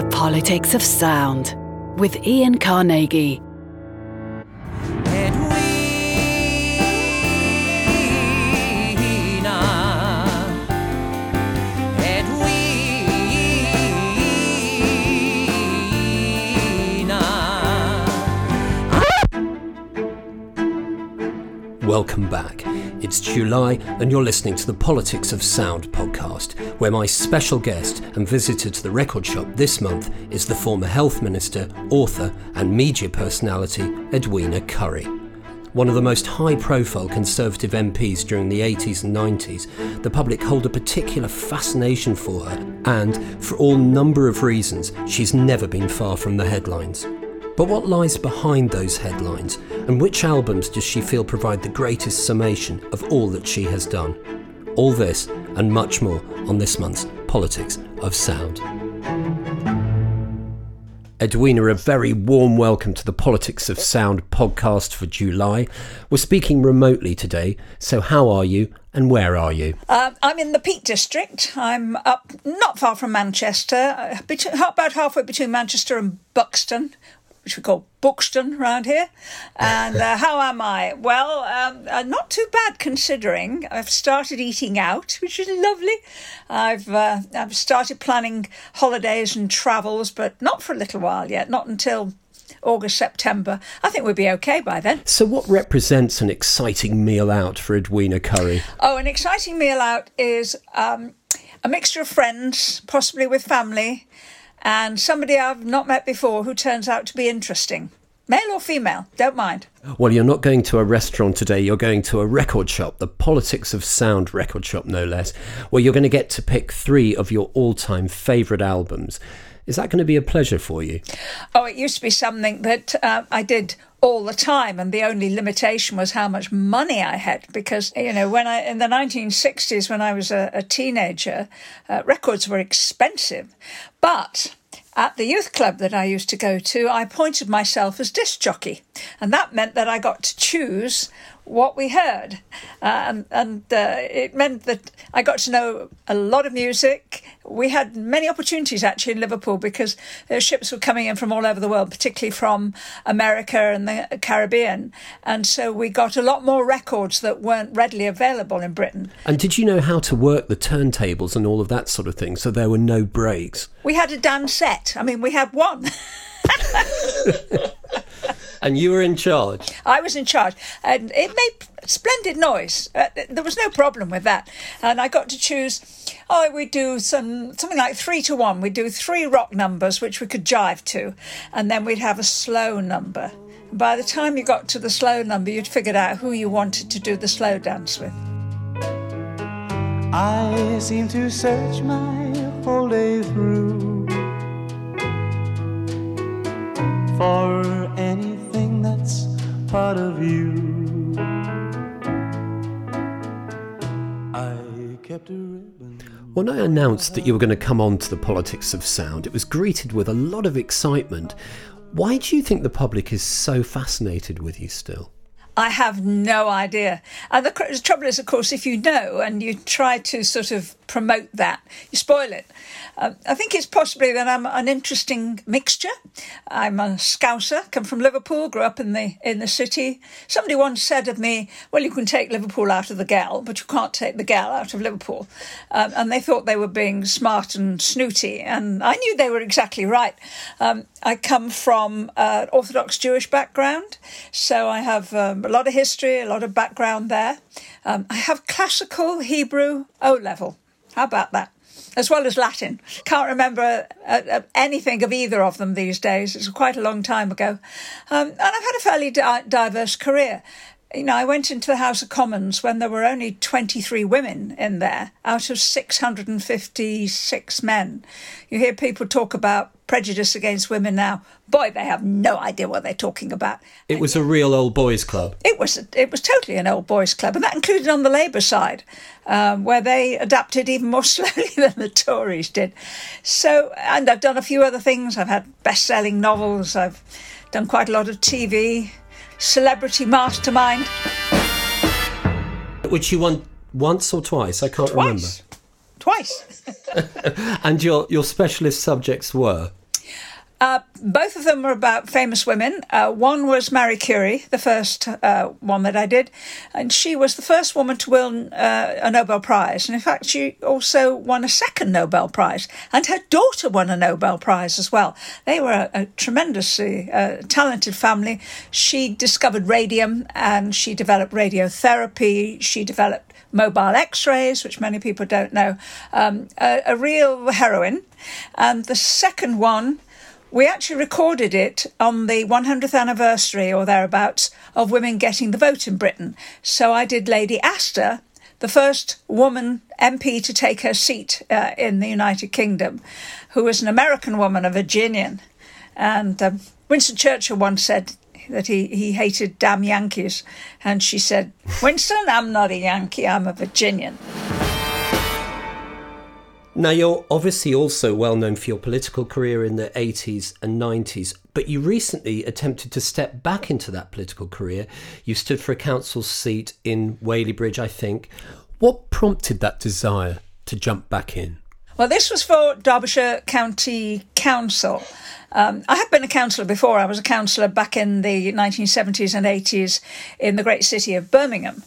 The Politics of Sound with Ian Carnegie. Welcome back. It's July and you're listening to the Politics of Sound podcast, where my special guest and visitor to the record shop this month is the former health minister, author and media personality Edwina Currie. One of the most high-profile Conservative MPs during the 80s and 90s, the public hold a particular fascination for her, and for all number of reasons she's never been far from the headlines. But what lies behind those headlines, and which albums does she feel provide the greatest summation of all that she has done? All this and much more on this month's Politics of Sound. Edwina, a very warm welcome to the Politics of Sound podcast for July. We're speaking remotely today, so how are you and where are you? I'm in the Peak District. I'm up not far from Manchester, about halfway between Manchester and Buxton, which we call Buxton round here. And how am I? Well, not too bad considering. I've started eating out, which is lovely. I've started planning holidays and travels, but not for a little while yet, not until August, September. I think we'll be okay by then. So what represents an exciting meal out for Edwina Currie? Oh, an exciting meal out is a mixture of friends, possibly with family, and somebody I've not met before who turns out to be interesting. Male or female, don't mind. Well, you're not going to a restaurant today, you're going to a record shop, the Politics of Sound record shop, no less, where you're going to get to pick three of your all-time favourite albums. Is that going to be a pleasure for you? Oh, it used to be something that I did all the time, and the only limitation was how much money I had, because, you know, when I in the 1960s, when I was a teenager, records were expensive. But at the youth club that I used to go to, I appointed myself as disc jockey, and that meant that I got to choose what we heard, and it meant that I got to know a lot of music. We had many opportunities actually in Liverpool, because ships were coming in from all over the world, particularly from America and the Caribbean, and so we got a lot more records that weren't readily available in Britain. And did you know how to work the turntables and all of that sort of thing, so there were no breaks? We had a dancette. I mean, we had one. And you were in charge? I was in charge. And it made splendid noise. There was no problem with that. And I got to choose, we'd do something like 3 to 1. We'd do three rock numbers, which we could jive to. And then we'd have a slow number. By the time you got to the slow number, you'd figured out who you wanted to do the slow dance with. I seem to search my whole day through for anything that's part of you. I kept a ribbon. When I announced that you were going to come on to the Politics of Sound, it was greeted with a lot of excitement. Why do you think the public is so fascinated with you still? I have no idea. And the trouble is, of course, if you know and you try to sort of promote that, you spoil it. I think it's possibly that I'm an interesting mixture. I'm a Scouser, come from Liverpool, grew up in the city. Somebody once said of me, well, you can take Liverpool out of the gal, but you can't take the gal out of Liverpool. And they thought they were being smart and snooty. And I knew they were exactly right. I come from an Orthodox Jewish background, so I have a lot of history, a lot of background there. I have classical Hebrew O-level. How about that? As well as Latin. Can't remember anything of either of them these days. It's quite a long time ago. And I've had a fairly diverse career. You know, I went into the House of Commons when there were only 23 women in there out of 656 men. You hear people talk about prejudice against women now. Boy, they have no idea what they're talking about. It was a real old boys' club. It was totally an old boys' club, and that included on the Labour side, where they adapted even more slowly than the Tories did. So, and I've done a few other things. I've had best-selling novels. I've done quite a lot of TV. Celebrity Mastermind, which you won once or twice. I can't remember. Twice. And your specialist subjects were? Both of them were about famous women. One was Marie Curie, the first one that I did, and she was the first woman to win a Nobel Prize. And in fact, she also won a second Nobel Prize, and her daughter won a Nobel Prize as well. They were a tremendously talented family. She discovered radium, and she developed radiotherapy. She developed mobile X-rays, which many people don't know. A real heroine. And the second one, we actually recorded it on the 100th anniversary or thereabouts of women getting the vote in Britain. So I did Lady Astor, the first woman MP to take her seat in the United Kingdom, who was an American woman, a Virginian. And Winston Churchill once said that he hated damn Yankees. And she said, "Winston, I'm not a Yankee, I'm a Virginian." Now, you're obviously also well known for your political career in the 80s and 90s, but you recently attempted to step back into that political career. You stood for a council seat in Whaley Bridge, I think. What prompted that desire to jump back in? Well, this was for Derbyshire County Council. I had been a councillor before. I was a councillor back in the 1970s and 80s in the great city of Birmingham,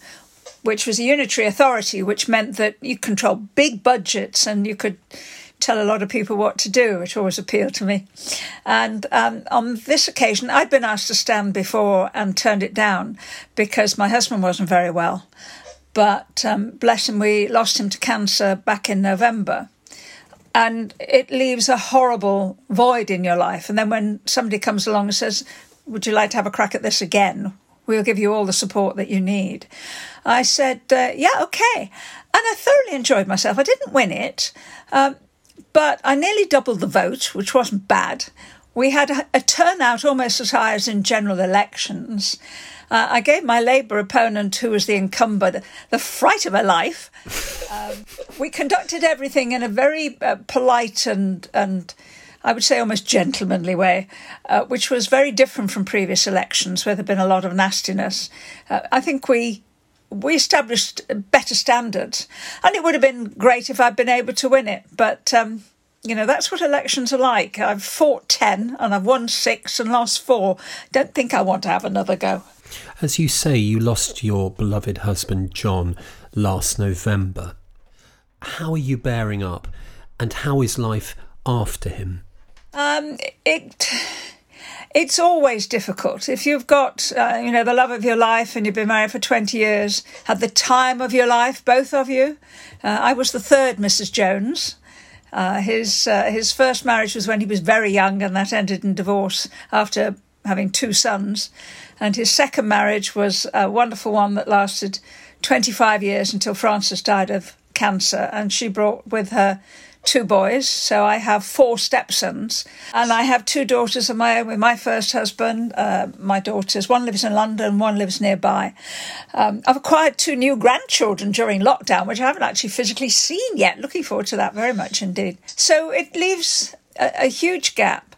which was a unitary authority, which meant that you controlled big budgets and you could tell a lot of people what to do, which always appealed to me. And on this occasion, I'd been asked to stand before and turned it down because my husband wasn't very well. But bless him, we lost him to cancer back in November. And it leaves a horrible void in your life. And then when somebody comes along and says, "Would you like to have a crack at this again? We'll give you all the support that you need." I said, yeah, okay. And I thoroughly enjoyed myself. I didn't win it, but I nearly doubled the vote, which wasn't bad. We had a turnout almost as high as in general elections. I gave my Labour opponent, who was the incumbent, the fright of her life. We conducted everything in a very polite and I would say almost gentlemanly way, which was very different from previous elections where there'd been a lot of nastiness. I think we established better standards, and it would have been great if I'd been able to win it. But, you know, that's what elections are like. I've fought 10 and I've won 6 and lost 4. Don't think I want to have another go. As you say, you lost your beloved husband, John, last November. How are you bearing up, and how is life after him? It's always difficult. If you've got, the love of your life and you've been married for 20 years, had the time of your life, both of you. I was the third Mrs. Jones. His first marriage was when he was very young, and that ended in divorce after having 2 sons. And his second marriage was a wonderful one that lasted 25 years until Frances died of cancer, and she brought with her 2 boys, so I have 4 stepsons, and I have 2 daughters of my own with my first husband. My daughters, one lives in London, one lives nearby. I've acquired 2 new grandchildren during lockdown, which I haven't actually physically seen yet. Looking forward to that very much indeed. So it leaves a huge gap,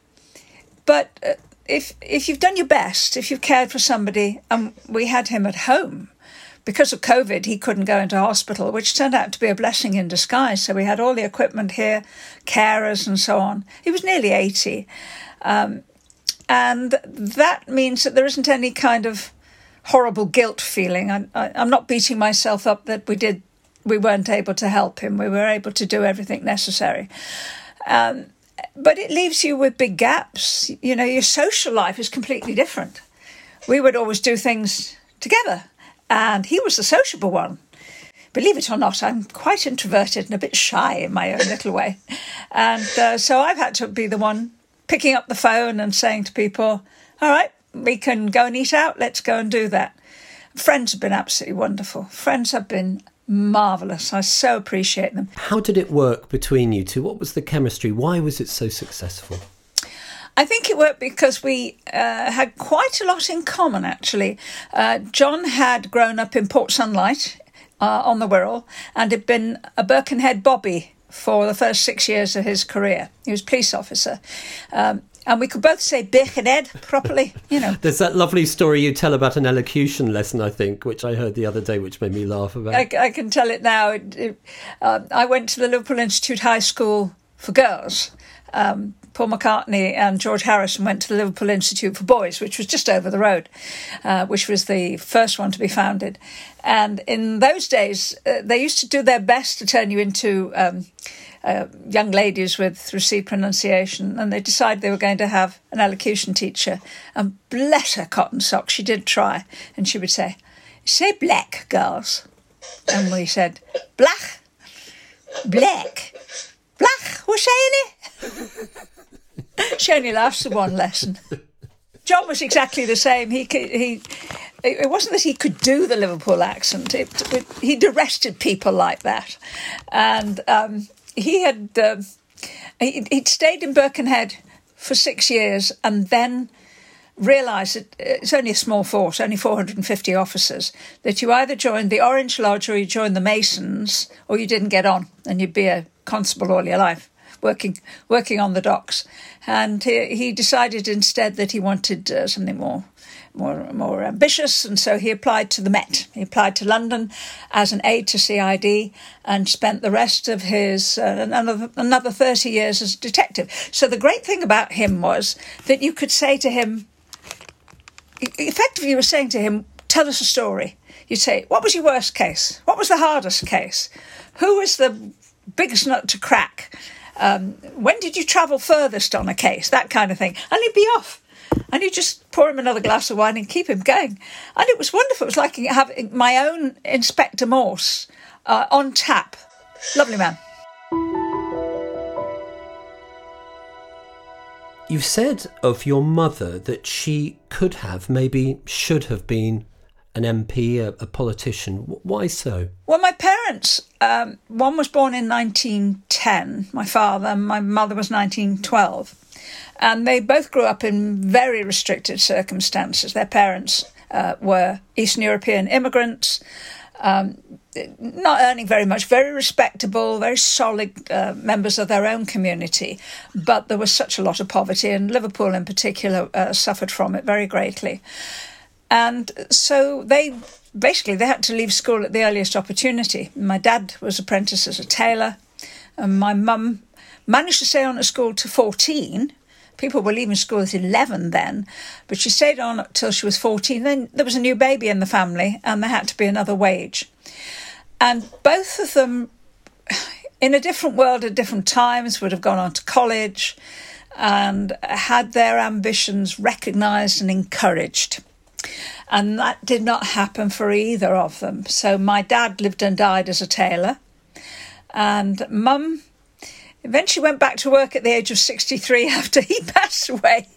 but if you've done your best, if you've cared for somebody, and we had him at home. Because of COVID, he couldn't go into hospital, which turned out to be a blessing in disguise. So we had all the equipment here, carers and so on. He was nearly 80. And that means that there isn't any kind of horrible guilt feeling. I'm not beating myself up that we weren't able to help him. We were able to do everything necessary. But it leaves you with big gaps. You know, your social life is completely different. We would always do things together. And he was the sociable one. Believe it or not, I'm quite introverted and a bit shy in my own little way. And so I've had to be the one picking up the phone and saying to people, "All right, we can go and eat out. Let's go and do that." Friends have been absolutely wonderful. Friends have been marvellous. I so appreciate them. How did it work between you two? What was the chemistry? Why was it so successful? I think it worked because we had quite a lot in common, actually. John had grown up in Port Sunlight on the Wirral and had been a Birkenhead bobby for the first 6 years of his career. He was a police officer. And we could both say Birkenhead properly, you know. There's that lovely story you tell about an elocution lesson, I think, which I heard the other day, which made me laugh about. I can tell it now. I went to the Liverpool Institute High School for girls. Paul McCartney and George Harrison went to the Liverpool Institute for Boys, which was just over the road, which was the first one to be founded. And in those days, they used to do their best to turn you into young ladies with received pronunciation, and they decided they were going to have an elocution teacher. And bless her cotton socks, she did try. And she would say, "Say black, girls." And we said, "Blach, black, blach, who's saying it?" She only laughs for one lesson. John was exactly the same. It wasn't that he could do the Liverpool accent. He'd arrested people like that. And he'd stayed in Birkenhead for 6 years and then realised that it's only a small force, only 450 officers, that you either joined the Orange Lodge or you joined the Masons or you didn't get on and you'd be a constable all your life, working on the docks. And he decided instead that he wanted something more ambitious, and so he applied to the Met. He applied to London as an aide to CID and spent the rest of his another 30 years as a detective. So the great thing about him was that you could say to him, effectively you were saying to him, "Tell us a story." You'd say, "What was your worst case? What was the hardest case? Who was the biggest nut to crack? When did you travel furthest on a case?" That kind of thing. And he'd be off. And you just pour him another glass of wine and keep him going. And it was wonderful. It was like having my own Inspector Morse on tap. Lovely man. You said of your mother that she could have, maybe should have been an MP, a politician. Why so? Well, my parents, one was born in 1910, my father, and my mother was 1912. And they both grew up in very restricted circumstances. Their parents were Eastern European immigrants, not earning very much, very respectable, very solid members of their own community. But there was such a lot of poverty, and Liverpool in particular suffered from it very greatly. And so they had to leave school at the earliest opportunity. My dad was apprenticed as a tailor, and my mum managed to stay on at school to 14. People were leaving school at 11 then, but she stayed on till she was 14. Then there was a new baby in the family and there had to be another wage. And both of them, in a different world at different times, would have gone on to college and had their ambitions recognised and encouraged. And that did not happen for either of them. So my dad lived and died as a tailor, and Mum eventually went back to work at the age of 63 after he passed away,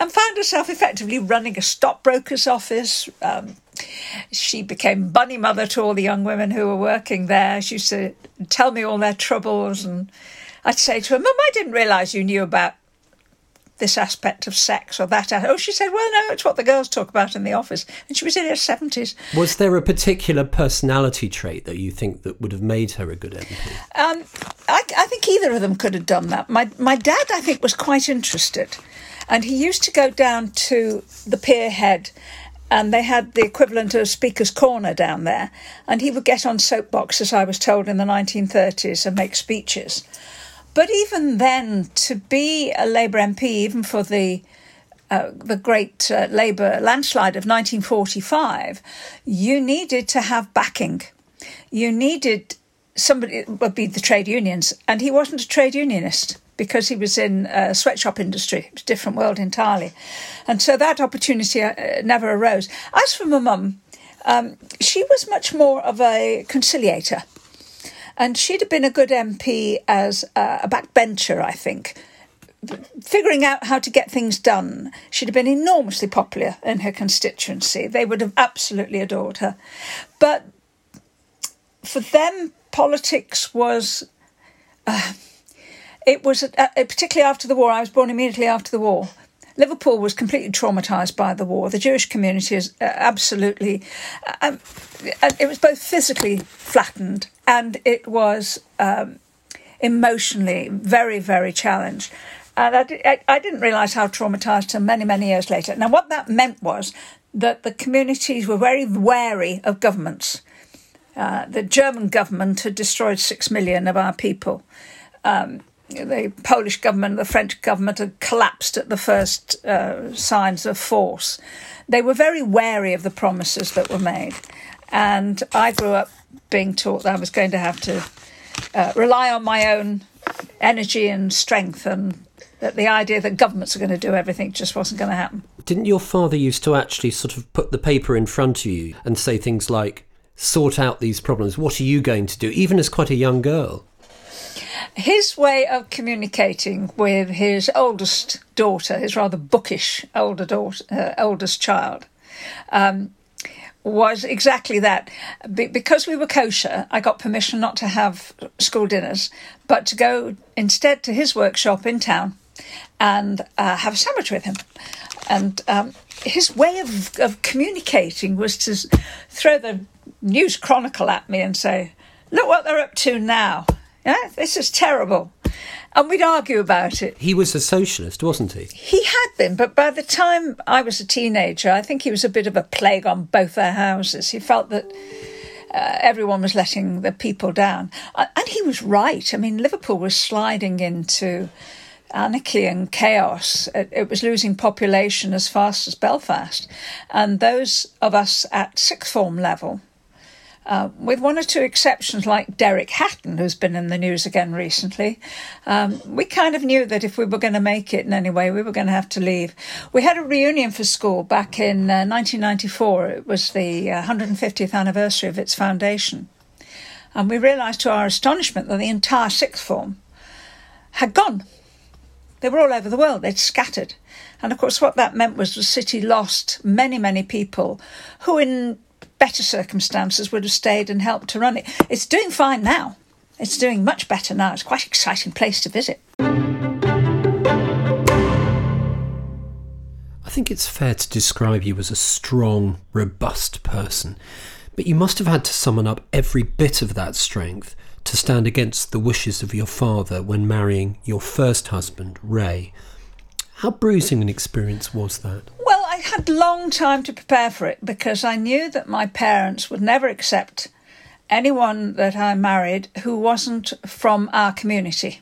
and found herself effectively running a stockbroker's office. She became bunny mother to all the young women who were working there. She used to tell me all their troubles, and I'd say to her, "Mum, I didn't realise you knew about this aspect of sex or that." Oh, she said, "Well, no, it's what the girls talk about in the office." And she was in her 70s. Was there a particular personality trait that you think that would have made her a good MP? I think either of them could have done that. My dad, I think, was quite interested. And he used to go down to the Pier Head, and they had the equivalent of Speaker's Corner down there. And he would get on soapboxes, I was told, in the 1930s and make speeches. But even then, to be a Labour MP, even for the great Labour landslide of 1945, you needed to have backing. You needed somebody, it would be the trade unions, and he wasn't a trade unionist because he was in sweatshop industry. It was a different world entirely. And so that opportunity never arose. As for my mum, she was much more of a conciliator. And she'd have been a good MP as a backbencher, I think, figuring out how to get things done. She'd have been enormously popular in her constituency. They would have absolutely adored her. But for them, politics was... it was, particularly after the war, I was born immediately after the war. Liverpool was completely traumatised by the war. The Jewish community is absolutely... it was both physically flattened and it was emotionally very, very challenged. And I didn't realise how traumatised until many, many years later. Now, what that meant was that the communities were very wary of governments. The German government had destroyed 6 million of our people. the Polish government and the French government had collapsed at the first signs of force. They were very wary of the promises that were made. And I grew up being taught that I was going to have to rely on my own energy and strength, and that the idea that governments are going to do everything just wasn't going to happen. Didn't your father used to actually sort of put the paper in front of you and say things like, sort out these problems, what are you going to do, even as quite a young girl? His way of communicating with his oldest daughter, his rather bookish oldest child, was exactly that. Because we were kosher, I got permission not to have school dinners, but to go instead to his workshop in town and have a sandwich with him. And his way of communicating was to throw the news chronicle at me and say, look what they're up to now. Yeah, this is terrible. And we'd argue about it. He was a socialist, wasn't he? He had been, but by the time I was a teenager, I think he was a bit of a plague on both our houses. He felt that everyone was letting the people down. And he was right. I mean, Liverpool was sliding into anarchy and chaos. It was losing population as fast as Belfast. And those of us at sixth form level, with one or two exceptions like Derek Hatton, who's been in the news again recently, we kind of knew that if we were going to make it in any way, we were going to have to leave. We had a reunion for school back in 1994. It was the 150th anniversary of its foundation. And we realised to our astonishment that the entire sixth form had gone. They were all over the world. They'd scattered. And of course, what that meant was the city lost many, many people who in better circumstances would have stayed and helped to run it. It's doing fine now. It's doing much better now. It's quite an exciting place to visit. I think it's fair to describe you as a strong, robust person, but you must have had to summon up every bit of that strength to stand against the wishes of your father when marrying your first husband, Ray. How bruising an experience was that? Well, I had a long time to prepare for it because I knew that my parents would never accept anyone that I married who wasn't from our community.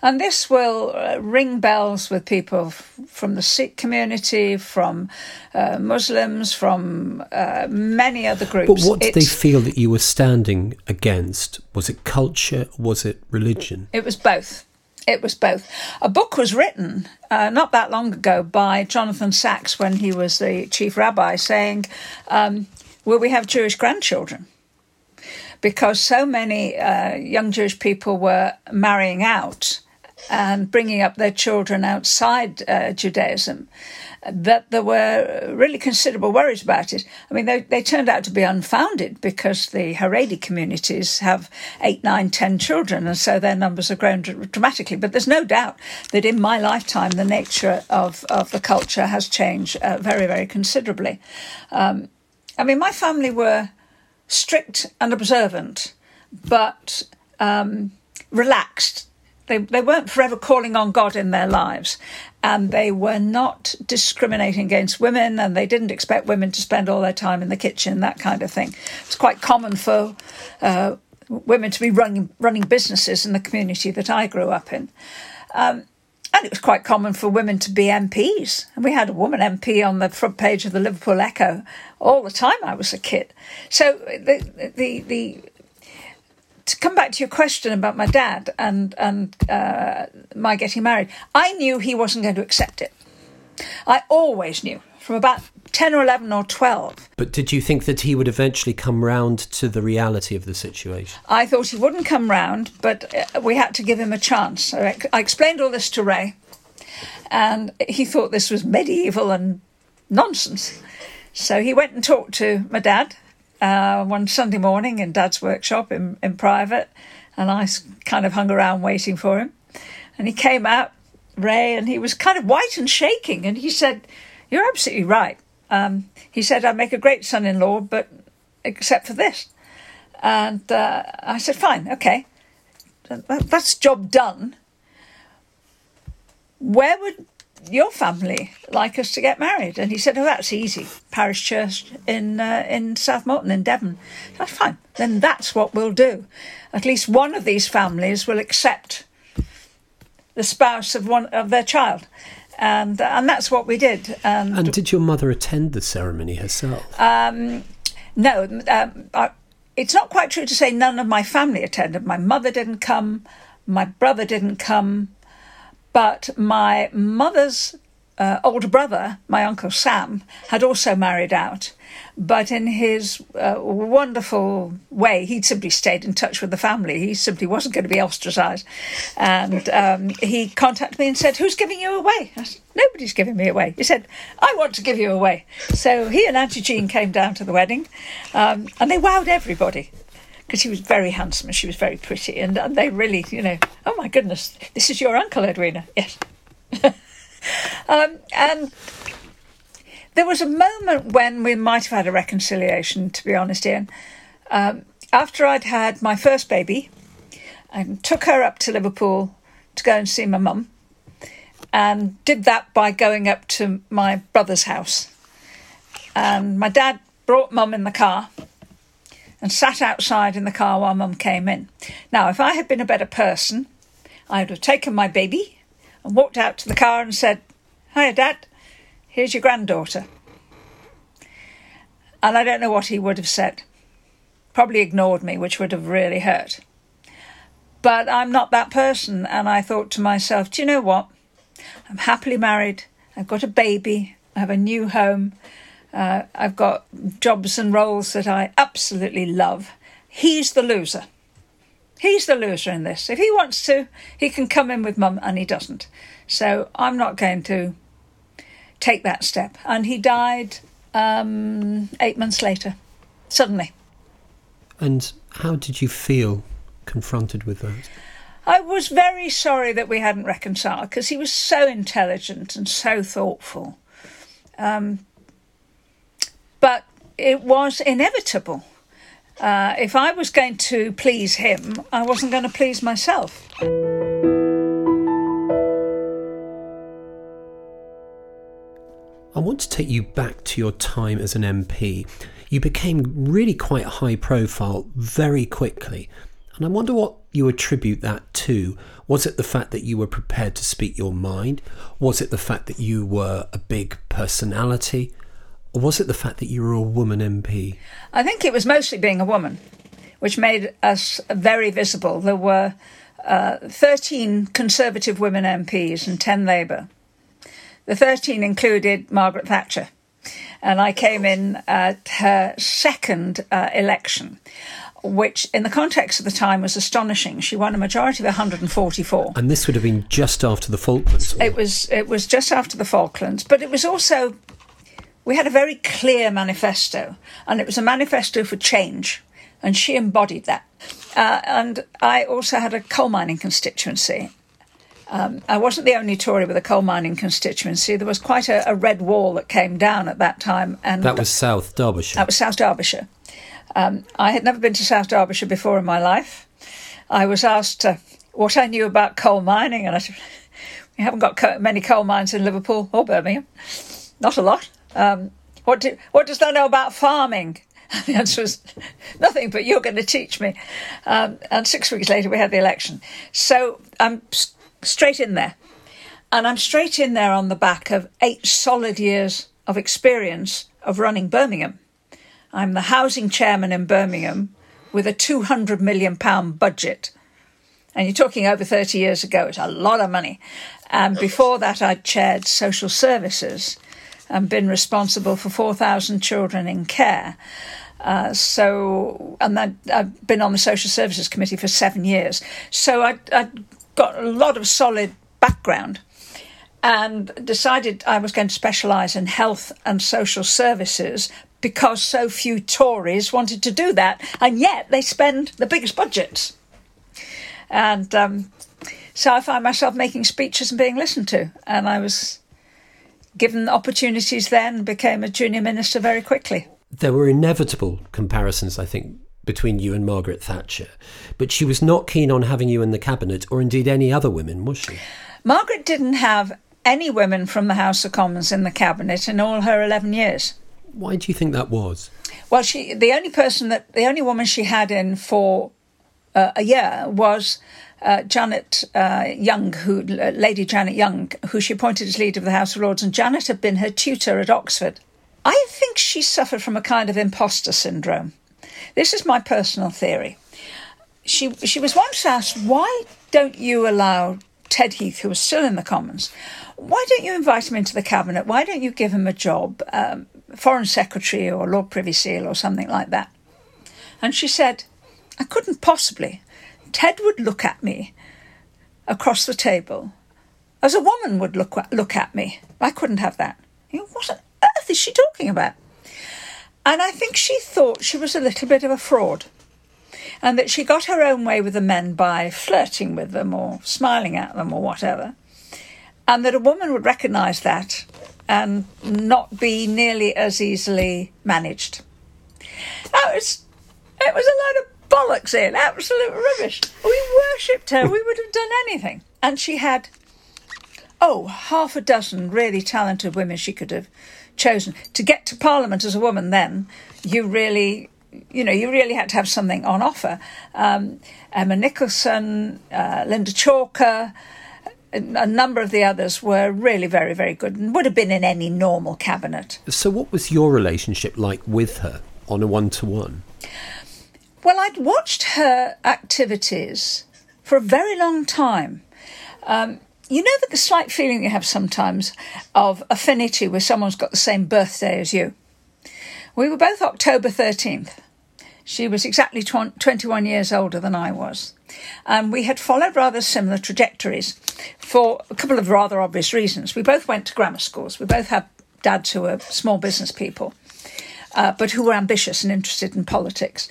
And this will ring bells with people from the Sikh community, from Muslims, from many other groups. But what did they feel that you were standing against? Was it culture? Was it religion? It was both. It was both. A book was written not that long ago by Jonathan Sachs when he was the chief rabbi saying, will we have Jewish grandchildren? Because so many young Jewish people were marrying out and bringing up their children outside Judaism that there were really considerable worries about it. I mean, they turned out to be unfounded because the Haredi communities have 8, 9, 10 children, and so their numbers have grown dramatically. But there's no doubt that in my lifetime, the nature of the culture has changed very, very considerably. I mean, my family were strict and observant, but relaxed. They weren't forever calling on God in their lives, and they were not discriminating against women, and they didn't expect women to spend all their time in the kitchen, that kind of thing. It's quite common for women to be running businesses in the community that I grew up in. And it was quite common for women to be MPs. And we had a woman MP on the front page of the Liverpool Echo all the time I was a kid. So to come back to your question about my dad and my getting married, I knew he wasn't going to accept it. I always knew, from about 10 or 11 or 12. But did you think that he would eventually come round to the reality of the situation? I thought he wouldn't come round, but we had to give him a chance. So I explained all this to Ray, and he thought this was medieval and nonsense. So he went and talked to my dad, one Sunday morning in Dad's workshop in private, and I kind of hung around waiting for him. And he came out, Ray, and he was kind of white and shaking, and he said, "You're absolutely right." He said, "I'd make a great son-in-law, but except for this." And I said, "Fine, okay, that's job done. Where would your family like us to get married?" And he said, "Oh, that's easy. Parish church in South Morton in Devon." That's fine. Then that's what we'll do. At least one of these families will accept the spouse of one of their child. And that's what we did. And did your mother attend the ceremony herself? No. It's not quite true to say none of my family attended. My mother didn't come. My brother didn't come. But my mother's older brother, my Uncle Sam, had also married out. But in his wonderful way, he'd simply stayed in touch with the family. He simply wasn't going to be ostracised. And he contacted me and said, "Who's giving you away?" I said, "Nobody's giving me away." He said, "I want to give you away." So he and Auntie Jean came down to the wedding and they wowed everybody because she was very handsome and she was very pretty. And they really, you know, "Oh, my goodness, this is your uncle, Edwina." Yes. And there was a moment when we might have had a reconciliation, to be honest, Ian. After I'd had my first baby, I took her up to Liverpool to go and see my mum, and did that by going up to my brother's house. And my dad brought mum in the car and sat outside in the car while mum came in. Now, if I had been a better person, I would have taken my baby and walked out to the car and said, "Hiya, Dad. Here's your granddaughter." And I don't know what he would have said. Probably ignored me, which would have really hurt. But I'm not that person. And I thought to myself, do you know what? I'm happily married. I've got a baby. I have a new home. I've got jobs and roles that I absolutely love. He's the loser. He's the loser in this. If he wants to, he can come in with mum, and he doesn't. So I'm not going to take that step. And he died 8 months later, suddenly. And how did you feel confronted with that? I was very sorry that we hadn't reconciled because he was so intelligent and so thoughtful. But it was inevitable. If I was going to please him, I wasn't going to please myself. I want to take you back to your time as an MP. You became really quite high profile very quickly. And I wonder what you attribute that to. Was it the fact that you were prepared to speak your mind? Was it the fact that you were a big personality? Or was it the fact that you were a woman MP? I think it was mostly being a woman, which made us very visible. There were 13 Conservative women MPs and 10 Labour. The 13 included Margaret Thatcher, and I came in at her second election, which in the context of the time was astonishing. She won a majority of 144. And this would have been just after the Falklands. It was just after the Falklands, but it was also, we had a very clear manifesto, and it was a manifesto for change, and she embodied that. And I also had a coal mining constituency. I wasn't the only Tory with a coal mining constituency. There was quite a red wall that came down at that time. And that was South Derbyshire. That was South Derbyshire. I had never been to South Derbyshire before in my life. I was asked what I knew about coal mining, and I said, "We haven't got many coal mines in Liverpool or Birmingham. Not a lot. What does that know about farming?" And the answer was, "Nothing, but you're going to teach me." And 6 weeks later, we had the election. So I'm straight in there. And I'm straight in there on the back of 8 solid years of experience of running Birmingham. I'm the housing chairman in Birmingham with a £200 million budget. And you're talking over 30 years ago. It's a lot of money. And before that, I'd chaired social services and been responsible for 4,000 children in care. I've been on the Social Services Committee for 7 years. So I'd got a lot of solid background and decided I was going to specialise in health and social services because so few Tories wanted to do that, and yet they spend the biggest budgets. And so I found myself making speeches and being listened to, and I was given opportunities then, became a junior minister very quickly. There were inevitable comparisons, I think, between you and Margaret Thatcher, but she was not keen on having you in the cabinet, or indeed any other women, was she? Margaret didn't have any women from the House of Commons in the cabinet in all her 11 years. Why do you think that was? Well, the only woman she had in for a year was Lady Janet Young, who she appointed as leader of the House of Lords, and Janet had been her tutor at Oxford. I think she suffered from a kind of imposter syndrome. This is my personal theory. She was once asked, why don't you allow Ted Heath, who was still in the Commons, why don't you invite him into the Cabinet? Why don't you give him a job, Foreign Secretary or Lord Privy Seal or something like that? And she said, I couldn't possibly. Ted would look at me across the table as a woman would look at me. I couldn't have that. What on earth is she talking about? And I think she thought she was a little bit of a fraud, and that she got her own way with the men by flirting with them or smiling at them or whatever, and that a woman would recognise that and not be nearly as easily managed. It was a load of bollocks, in absolute rubbish. We worshipped her. We would have done anything. And she had, half a dozen really talented women she could have chosen. To get to Parliament as a woman then, you really had to have something on offer. Emma Nicholson, Linda Chalker, a number of the others were really very, very good and would have been in any normal cabinet. So what was your relationship like with her on a one-to-one? Well, I'd watched her activities for a very long time. You know the slight feeling you have sometimes of affinity where someone's got the same birthday as you? We were both October 13th. She was exactly 21 years older than I was. And we had followed rather similar trajectories for a couple of rather obvious reasons. We both went to grammar schools. We both had dads who were small business people, but who were ambitious and interested in politics.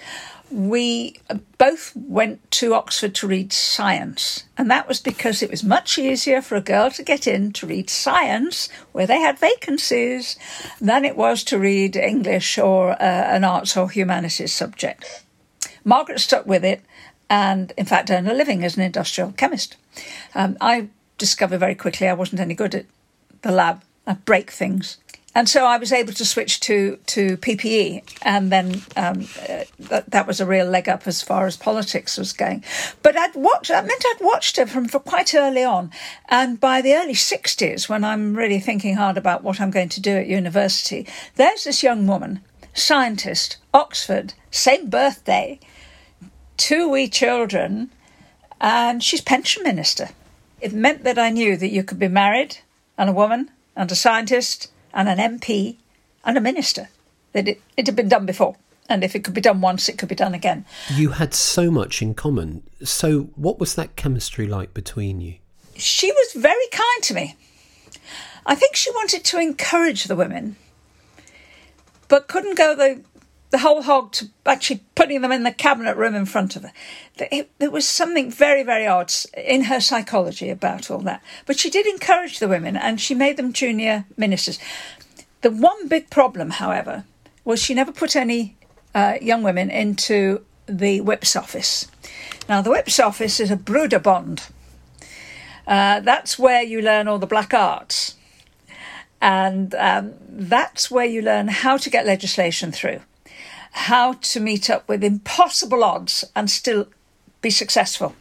We both went to Oxford to read science, and that was because it was much easier for a girl to get in to read science where they had vacancies than it was to read English or an arts or humanities subject. Margaret stuck with it and, in fact, earned a living as an industrial chemist. I discovered very quickly I wasn't any good at the lab. I'd break things. And so I was able to switch to PPE, and then that was a real leg up as far as politics was going. But that meant I'd watched her from quite early on. And by the early 60s, when I'm really thinking hard about what I'm going to do at university, there's this young woman, scientist, Oxford, same birthday, two wee children, and she's pension minister. It meant that I knew that you could be married and a woman and a scientist and an MP and a minister, that it had been done before. And if it could be done once, it could be done again. You had so much in common. So what was that chemistry like between you? She was very kind to me. I think she wanted to encourage the women, but couldn't go the whole hog to actually putting them in the cabinet room in front of her. There was something very, very odd in her psychology about all that. But she did encourage the women, and she made them junior ministers. The one big problem, however, was she never put any young women into the whip's office. Now, the whip's office is a broederbond. That's where you learn all the black arts. And that's where you learn how to get legislation through, how to meet up with impossible odds and still be successful.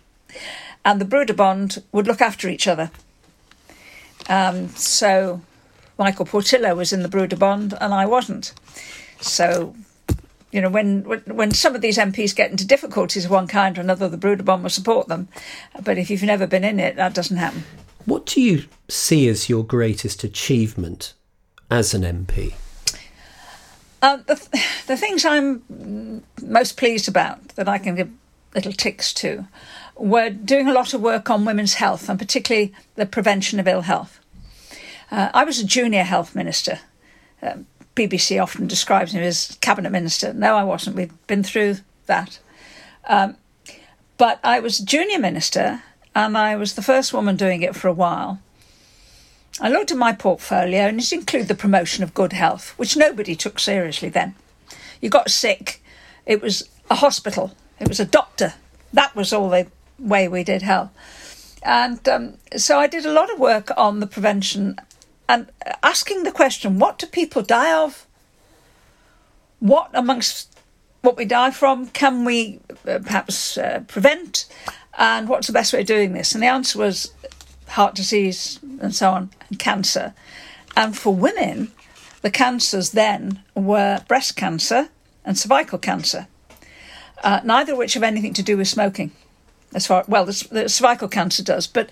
And the broederbond would look after each other. So Michael Portillo was in the broederbond and I wasn't. So, you know, when some of these MPs get into difficulties of one kind or another, the broederbond will support them. But if you've never been in it, that doesn't happen. What do you see as your greatest achievement as an MP? The things I'm most pleased about, that I can give little ticks to, were doing a lot of work on women's health and particularly the prevention of ill health. I was a junior health minister. BBC often describes me as cabinet minister. No, I wasn't. We've been through that. But I was junior minister and I was the first woman doing it for a while. I looked at my portfolio and it included the promotion of good health, which nobody took seriously then. You got sick, it was a hospital, it was a doctor. That was all the way we did health. And so I did a lot of work on the prevention and asking the question, what do people die of? What amongst what we die from, can we perhaps prevent, and what's the best way of doing this? And the answer was heart disease and so on, and cancer. And for women, the cancers then were breast cancer and cervical cancer, neither of which have anything to do with smoking. As far, well, the cervical cancer does, but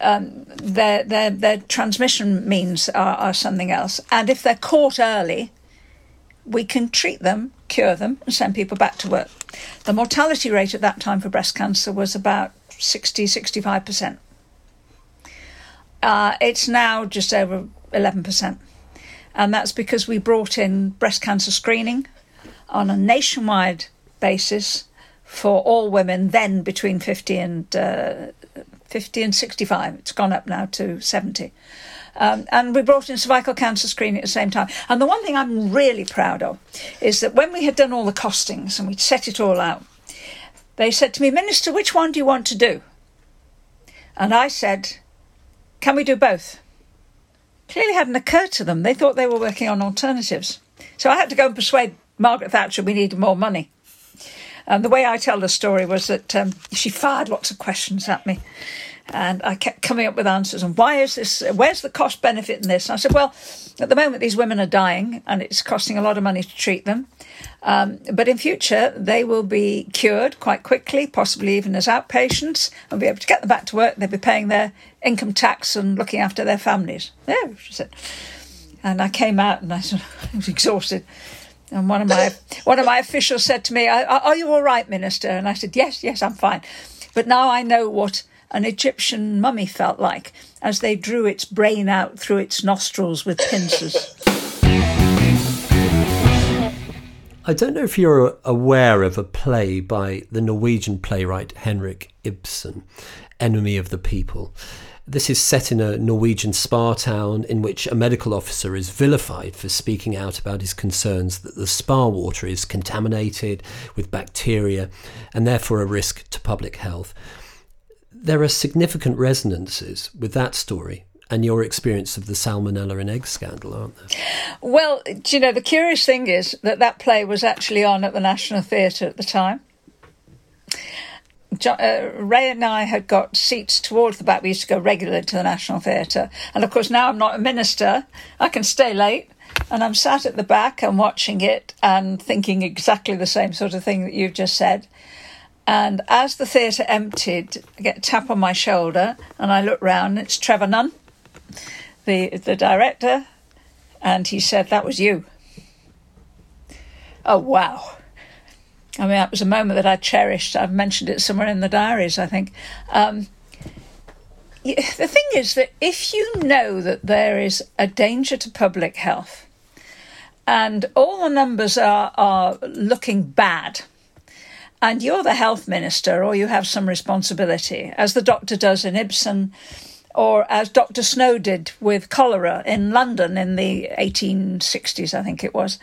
their transmission means are something else. And if they're caught early, we can treat them, cure them, and send people back to work. The mortality rate at that time for breast cancer was about 60-65%. It's now just over 11%. And that's because we brought in breast cancer screening on a nationwide basis for all women then between 50 and 65. It's gone up now to 70. And we brought in cervical cancer screening at the same time. And the one thing I'm really proud of is that when we had done all the costings and we'd set it all out, they said to me, "Minister, which one do you want to do?" And I said, "Can we do both?" Clearly hadn't occurred to them. They thought they were working on alternatives. So I had to go and persuade Margaret Thatcher we needed more money. And the way I tell the story was that she fired lots of questions at me and I kept coming up with answers. And why is this? Where's the cost benefit in this? And I said, well, at the moment, these women are dying and it's costing a lot of money to treat them. But in future, they will be cured quite quickly, possibly even as outpatients. I'll be able to get them back to work. They'll be paying their income tax and looking after their families. Yeah, she said. And I came out and I was exhausted. And one of my officials said to me, "Are you all right, Minister?" And I said, yes, I'm fine. But now I know what an Egyptian mummy felt like as they drew its brain out through its nostrils with pincers. I don't know if you're aware of a play by the Norwegian playwright Henrik Ibsen, Enemy of the People. This is set in a Norwegian spa town in which a medical officer is vilified for speaking out about his concerns that the spa water is contaminated with bacteria and therefore a risk to public health. There are significant resonances with that story and your experience of the salmonella and egg scandal, aren't there? Well, do you know, the curious thing is that play was actually on at the National Theatre at the time. Ray and I had got seats towards the back. We used to go regularly to the National Theatre. And, of course, now I'm not a minister. I can stay late. And I'm sat at the back and watching it and thinking exactly the same sort of thing that you've just said. And as the theatre emptied, I get a tap on my shoulder and I look round. It's Trevor Nunn, the director. And he said, "That was you." Oh, wow. I mean, that was a moment that I cherished. I've mentioned it somewhere in the diaries, I think. The thing is that if you know that there is a danger to public health and all the numbers are looking bad and you're the health minister or you have some responsibility, as the doctor does in Ibsen or as Dr. Snow did with cholera in London in the 1860s, I think it was,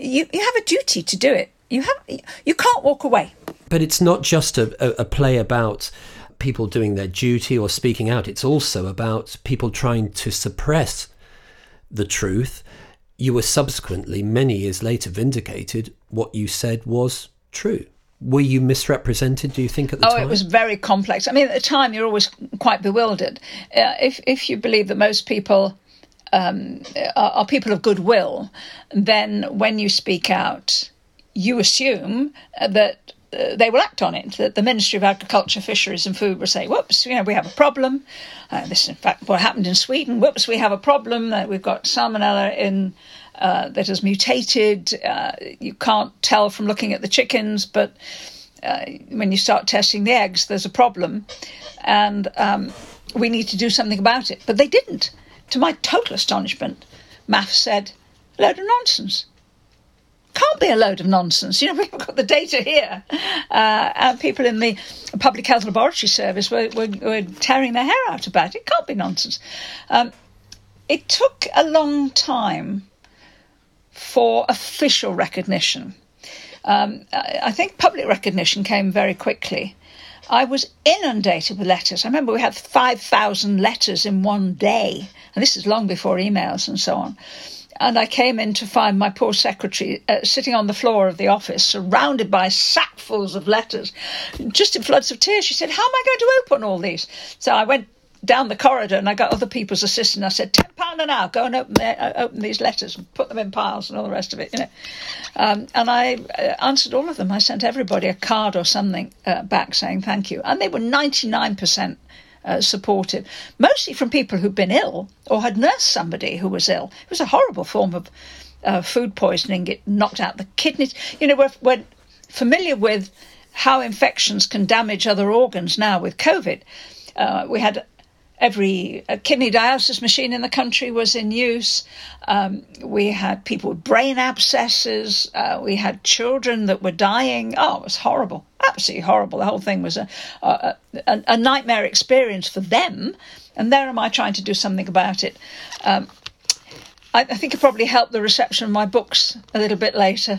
you have a duty to do it. You can't walk away. But it's not just a play about people doing their duty or speaking out. It's also about people trying to suppress the truth. You were subsequently, many years later, vindicated. What you said was true. Were you misrepresented, do you think, at the time? Oh, it was very complex. I mean, at the time, you're always quite bewildered. If you believe that most people are people of goodwill, then when you speak out, you assume that they will act on it, that the Ministry of Agriculture, Fisheries and Food will say, whoops, you know, we have a problem. This, in fact, what happened in Sweden. Whoops, we have a problem that we've got salmonella in that has mutated. You can't tell from looking at the chickens, but when you start testing the eggs, there's a problem. And we need to do something about it. But they didn't. To my total astonishment, MAF said, a load of nonsense. Can't be a load of nonsense. You know, we've got the data here. And people in the Public Health Laboratory Service were tearing their hair out about it. It can't be nonsense. It took a long time for official recognition. I think public recognition came very quickly. I was inundated with letters. I remember we had 5,000 letters in one day. And this is long before emails and so on. And I came in to find my poor secretary sitting on the floor of the office, surrounded by sackfuls of letters, just in floods of tears. She said, how am I going to open all these? So I went down the corridor and I got other people's assistants. I said, £10 an hour, go and open these letters and put them in piles and all the rest of it, you know. And I answered all of them. I sent everybody a card or something back saying thank you. And they were 99% supportive, mostly from people who'd been ill or had nursed somebody who was ill. It was a horrible form of food poisoning. It knocked out the kidneys. You know, we're familiar with how infections can damage other organs now with COVID. We had every kidney dialysis machine in the country was in use. We had people with brain abscesses. We had children that were dying. Oh, it was horrible. Absolutely horrible. The whole thing was a nightmare experience for them. And there am I trying to do something about it. I think it probably helped the reception of my books a little bit later,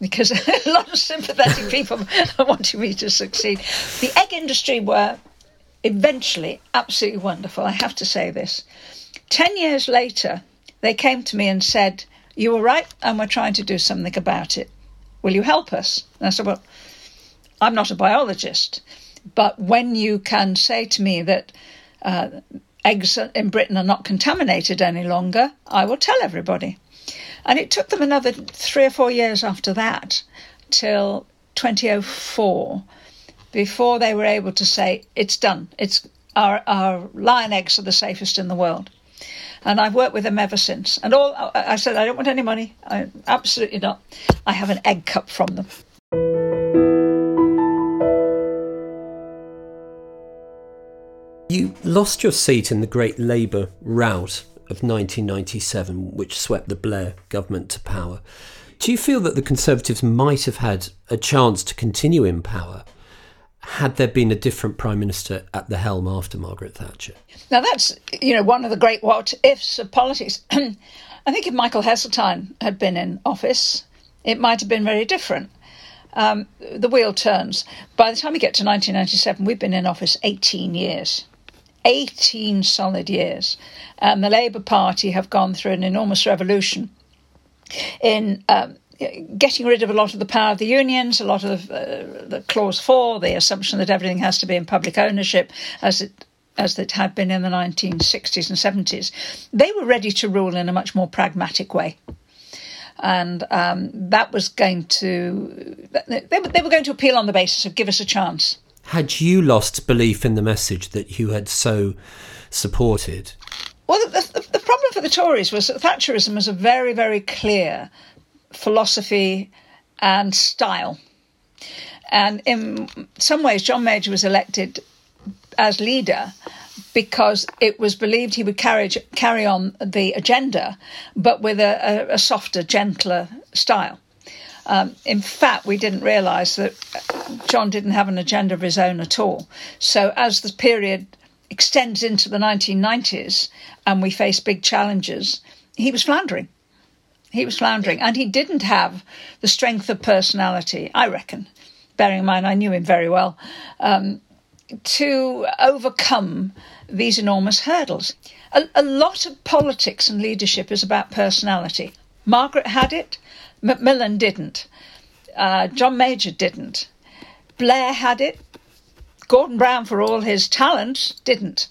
because a lot of sympathetic people wanted me to succeed. The egg industry were eventually absolutely wonderful. I have to say this. 10 years later, they came to me and said, you were right, and we're trying to do something about it. Will you help us? And I said, well, I'm not a biologist, but when you can say to me that eggs in Britain are not contaminated any longer, I will tell everybody. And it took them another 3 or 4 years after that, till 2004, before they were able to say, it's done. It's our lion eggs are the safest in the world. And I've worked with them ever since. And all I said, I don't want any money. Absolutely not. I have an egg cup from them. You lost your seat in the great Labour rout of 1997, which swept the Blair government to power. Do you feel that the Conservatives might have had a chance to continue in power had there been a different Prime Minister at the helm after Margaret Thatcher? Now that's, you know, one of the great what-ifs of politics. I think if Michael Heseltine had been in office, it might have been very different. The wheel turns. By the time we get to 1997, we've been in office 18 years. 18 solid years. And the Labour Party have gone through an enormous revolution in getting rid of a lot of the power of the unions, a lot of the Clause 4, the assumption that everything has to be in public ownership, as it had been in the 1960s and 70s. They were ready to rule in a much more pragmatic way. And that was going to... They were going to appeal on the basis of give us a chance. Had you lost belief in the message that you had so supported? Well, the problem for the Tories was that Thatcherism was a very, very clear philosophy and style. And in some ways, John Major was elected as leader because it was believed he would carry on the agenda, but with a softer, gentler style. In fact, we didn't realise that John didn't have an agenda of his own at all. So as the period extends into the 1990s and we face big challenges, he was floundering. He was floundering, and he didn't have the strength of personality, I reckon, bearing in mind I knew him very well, to overcome these enormous hurdles. A lot of politics and leadership is about personality. Margaret had it. Macmillan didn't. John Major didn't. Blair had it. Gordon Brown, for all his talent, didn't.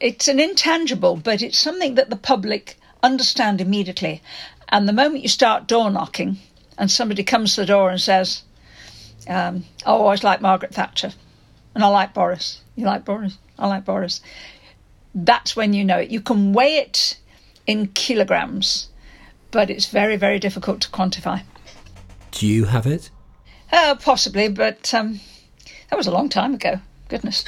It's an intangible, but it's something that the public understand immediately. And the moment you start door knocking and somebody comes to the door and says, I always like Margaret Thatcher and I like Boris. You like Boris? I like Boris. That's when you know it. You can weigh it in kilograms, but it's very, very difficult to quantify. Do you have it? Possibly, but that was a long time ago. Goodness.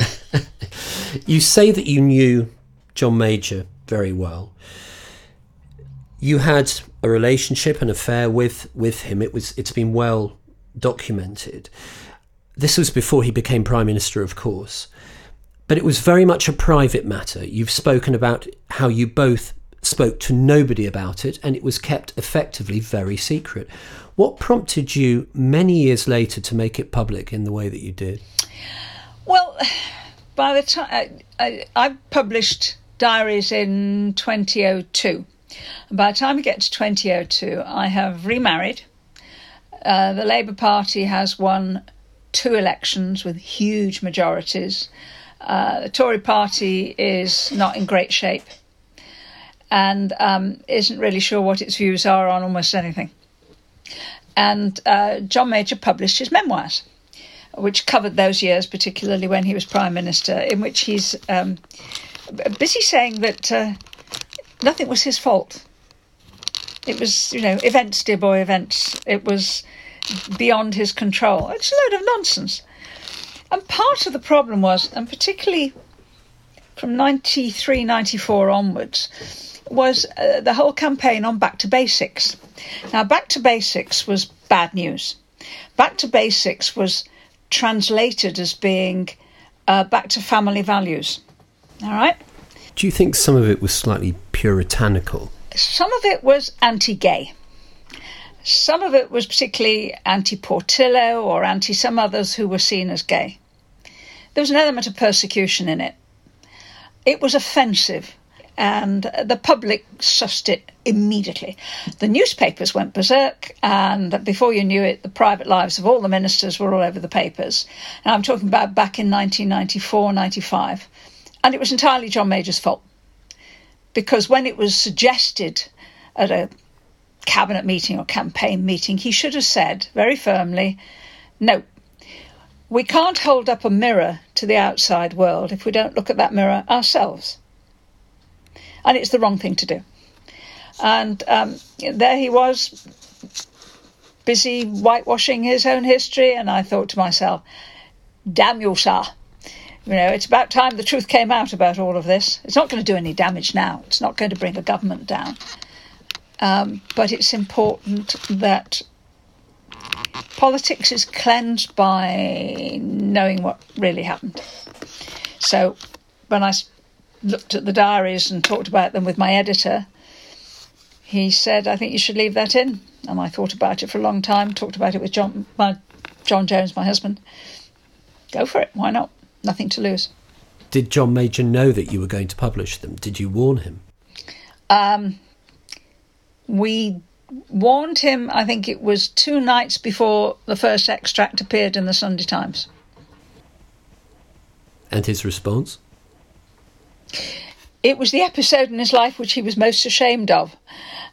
You say that you knew John Major very well. You had a relationship, an affair with him. It's been well documented. This was before he became Prime Minister, of course. But it was very much a private matter. You've spoken about how you both spoke to nobody about it, and it was kept effectively very secret. What prompted you many years later to make it public in the way that you did? Well, by the time I published diaries in 2002, And by the time we get to 2002, I have remarried. The Labour Party has won 2 elections with huge majorities. The Tory Party is not in great shape and isn't really sure what its views are on almost anything. And John Major published his memoirs, which covered those years, particularly when he was Prime Minister, in which he's busy saying that nothing was his fault. It was, you know, events, dear boy, events. It was beyond his control. It's a load of nonsense. And part of the problem was, and particularly from 93, 94 onwards, was the whole campaign on Back to Basics. Now, Back to Basics was bad news. Back to Basics was translated as being back to family values. All right? Do you think some of it was slightly puritanical? Some of it was anti-gay. Some of it was particularly anti-Portillo or anti-some others who were seen as gay. There was an element of persecution in it. It was offensive, and the public sussed it immediately. The newspapers went berserk, and before you knew it, the private lives of all the ministers were all over the papers. And I'm talking about back in 1994, 95. And it was entirely John Major's fault, because when it was suggested at a cabinet meeting or campaign meeting, he should have said very firmly, no, we can't hold up a mirror to the outside world if we don't look at that mirror ourselves. And it's the wrong thing to do. And there he was, busy whitewashing his own history, and I thought to myself, damn you, sir. You know, it's about time the truth came out about all of this. It's not going to do any damage now. It's not going to bring the government down. But it's important that politics is cleansed by knowing what really happened. So when I looked at the diaries and talked about them with my editor, he said, I think you should leave that in. And I thought about it for a long time, talked about it with John Jones, my husband. Go for it. Why not? Nothing to lose. Did John Major know that you were going to publish them? Did you warn him? We warned him, I think it was 2 nights before the first extract appeared in the Sunday Times. And his response? It was the episode in his life which he was most ashamed of,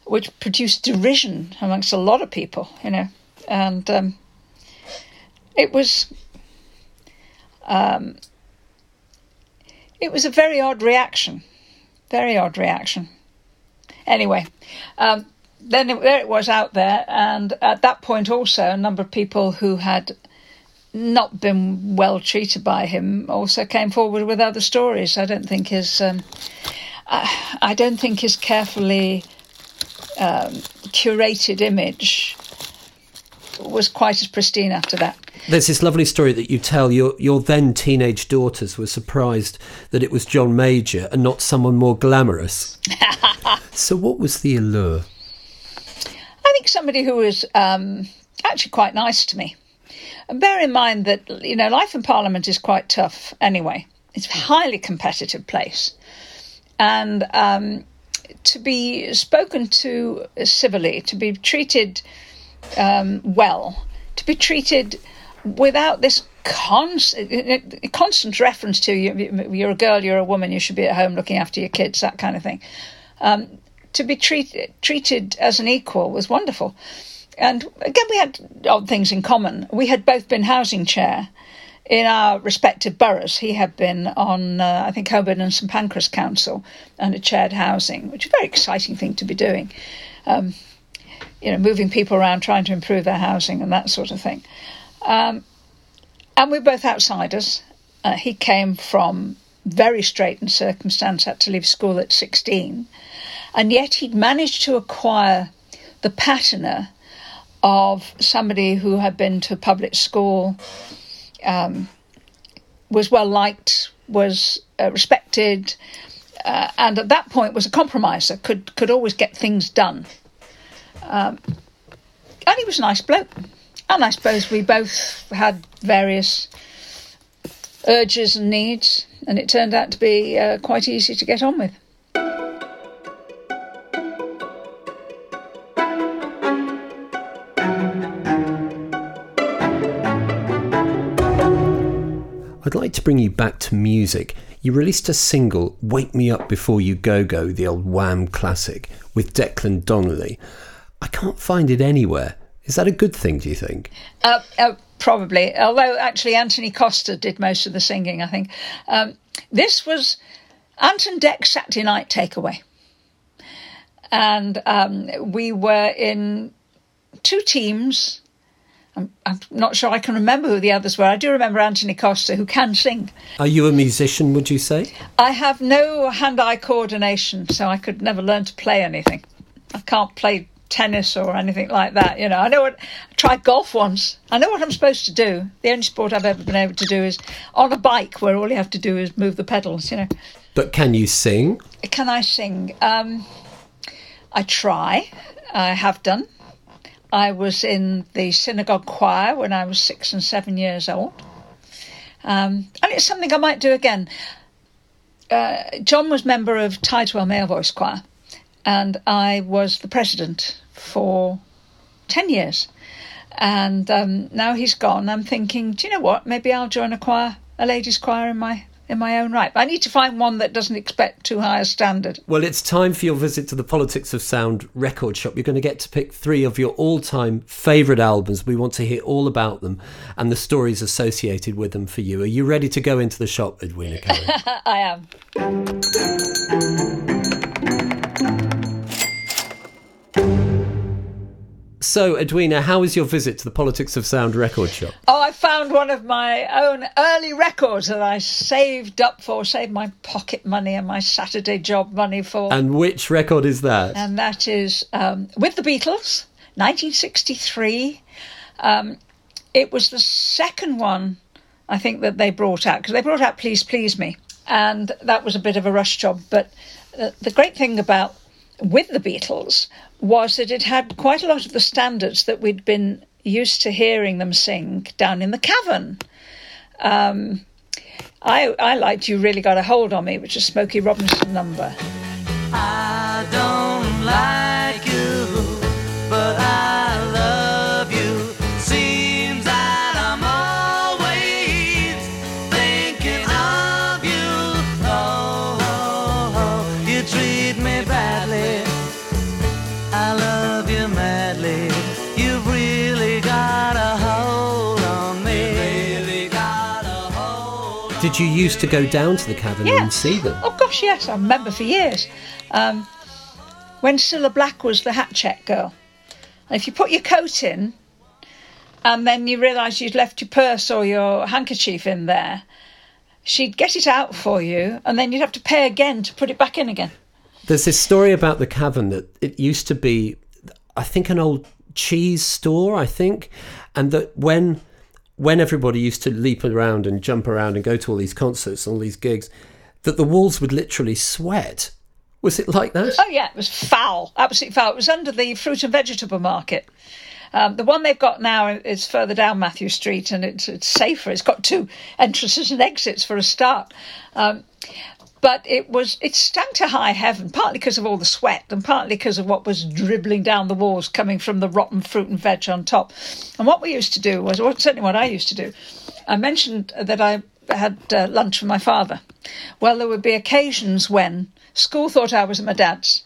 which produced derision amongst a lot of people, you know. And it was a very odd reaction, very odd reaction. Anyway, then it was out there, and at that point also a number of people who had not been well treated by him also came forward with other stories. I don't think his carefully curated image was quite as pristine after that. There's this lovely story that you tell. Your then teenage daughters were surprised that it was John Major and not someone more glamorous. So what was the allure? I think somebody who was actually quite nice to me. And bear in mind that, you know, life in Parliament is quite tough anyway. It's a highly competitive place. And to be spoken to civilly, to be treated well, to be treated without this constant reference to you're a girl, you're a woman, you should be at home looking after your kids, that kind of thing. To be treated as an equal was wonderful. And again, we had odd things in common. We had both been housing chair in our respective boroughs. He had been on, I think, Holborn and St Pancras Council and had chaired housing, which is a very exciting thing to be doing. You know, moving people around, trying to improve their housing and that sort of thing. And we're both outsiders. He came from very straitened circumstance, had to leave school at 16. And yet he'd managed to acquire the patina of somebody who had been to public school, was well-liked, was respected, and at that point was a compromiser, could always get things done. And he was a nice bloke. And I suppose we both had various urges and needs, and it turned out to be quite easy to get on with. like to bring you back to music. You released a single, Wake Me Up Before You Go-Go, the old Wham classic, with Declan Donnelly. I can't find it anywhere. Is that a good thing, do you think? Probably, although actually Anthony Costa did most of the singing, I think. This was Anton Deck's Saturday Night Takeaway. And we were in two teams. I'm not sure I can remember who the others were. I do remember Anthony Costa, who can sing. Are you a musician, would you say? I have no hand-eye coordination, so I could never learn to play anything. I can't play tennis or anything like that, you know. I tried golf once. I know what I'm supposed to do. The only sport I've ever been able to do is on a bike, where all you have to do is move the pedals, you know. But can you sing? Can I sing? I try. I have done. I was in the synagogue choir when I was 6 and 7 years old. And it's something I might do again. John was member of Tideswell Male Voice Choir, and I was the president for 10 years. And now he's gone, I'm thinking, do you know what? Maybe I'll join a choir, a ladies' choir in my own right. But I need to find one that doesn't expect too high a standard. Well, it's time for your visit to the Politics of Sound record shop. You're going to get to pick three of your all-time favourite albums. We want to hear all about them and the stories associated with them for you. Are you ready to go into the shop, Edwina Currie? I am. So, Edwina, how was your visit to the Politics of Sound record shop? Oh, I found one of my own early records that I saved my pocket money and my Saturday job money for. And which record is that? And that is With the Beatles, 1963. It was the second one, I think, that they brought out, because they brought out Please Please Me. And that was a bit of a rush job. But the great thing about With the Beatles was that it had quite a lot of the standards that we'd been used to hearing them sing down in the cavern. I liked You Really Got a Hold on Me, which is Smokey Robinson number. I don't like you, but I love you. Seems that I'm always thinking of you. Oh, oh, oh, you treat me badly. I love you madly. You've really got a hold on me. Really got a hold on. Did you used to go down to the cavern and see them? Oh gosh, yes, I remember for years. When Cilla Black was the hat check girl. And if you put your coat in and then you realised you'd left your purse or your handkerchief in there, she'd get it out for you and then you'd have to pay again to put it back in again. There's this story about the cavern that it used to be, I think, an old cheese store, and that when everybody used to leap around and jump around and go to all these concerts and all these gigs, that the walls would literally sweat. Was it like that? Oh, yeah, it was foul, absolutely foul. It was under the fruit and vegetable market. The one they've got now is further down Matthew Street, and it's safer. It's got two entrances and exits for a start. But it stank to high heaven, partly because of all the sweat and partly because of what was dribbling down the walls coming from the rotten fruit and veg on top. And what we used to do was, well, certainly what I used to do, I mentioned that I had lunch with my father. Well, there would be occasions when school thought I was at my dad's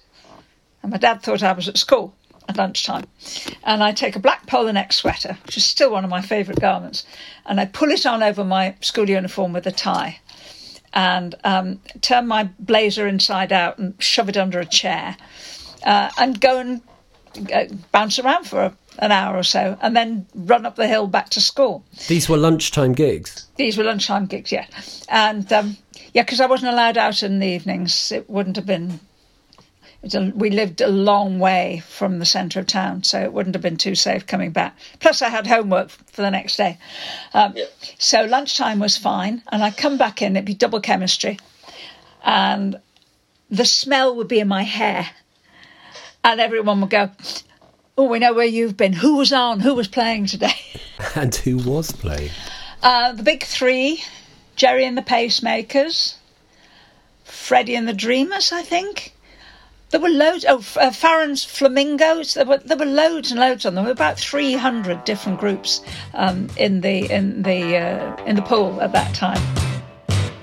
and my dad thought I was at school at lunchtime. And I'd take a black polo neck sweater, which is still one of my favourite garments, and I'd pull it on over my school uniform with a tie. And turn my blazer inside out and shove it under a chair and go and bounce around for an hour or so and then run up the hill back to school. These were lunchtime gigs? These were lunchtime gigs, yeah. And, because I wasn't allowed out in the evenings. It wouldn't have been... We lived a long way from the centre of town, so it wouldn't have been too safe coming back. Plus, I had homework for the next day. So lunchtime was fine, and I'd come back in, it'd be double chemistry, and the smell would be in my hair. And everyone would go, oh, we know where you've been. Who was on? Who was playing today? And who was playing? The big three, Jerry and the Pacemakers, Freddie and the Dreamers, I think. There were loads of Farron's Flamingos. There were loads and loads on them. There were about 300 different groups in the pool at that time.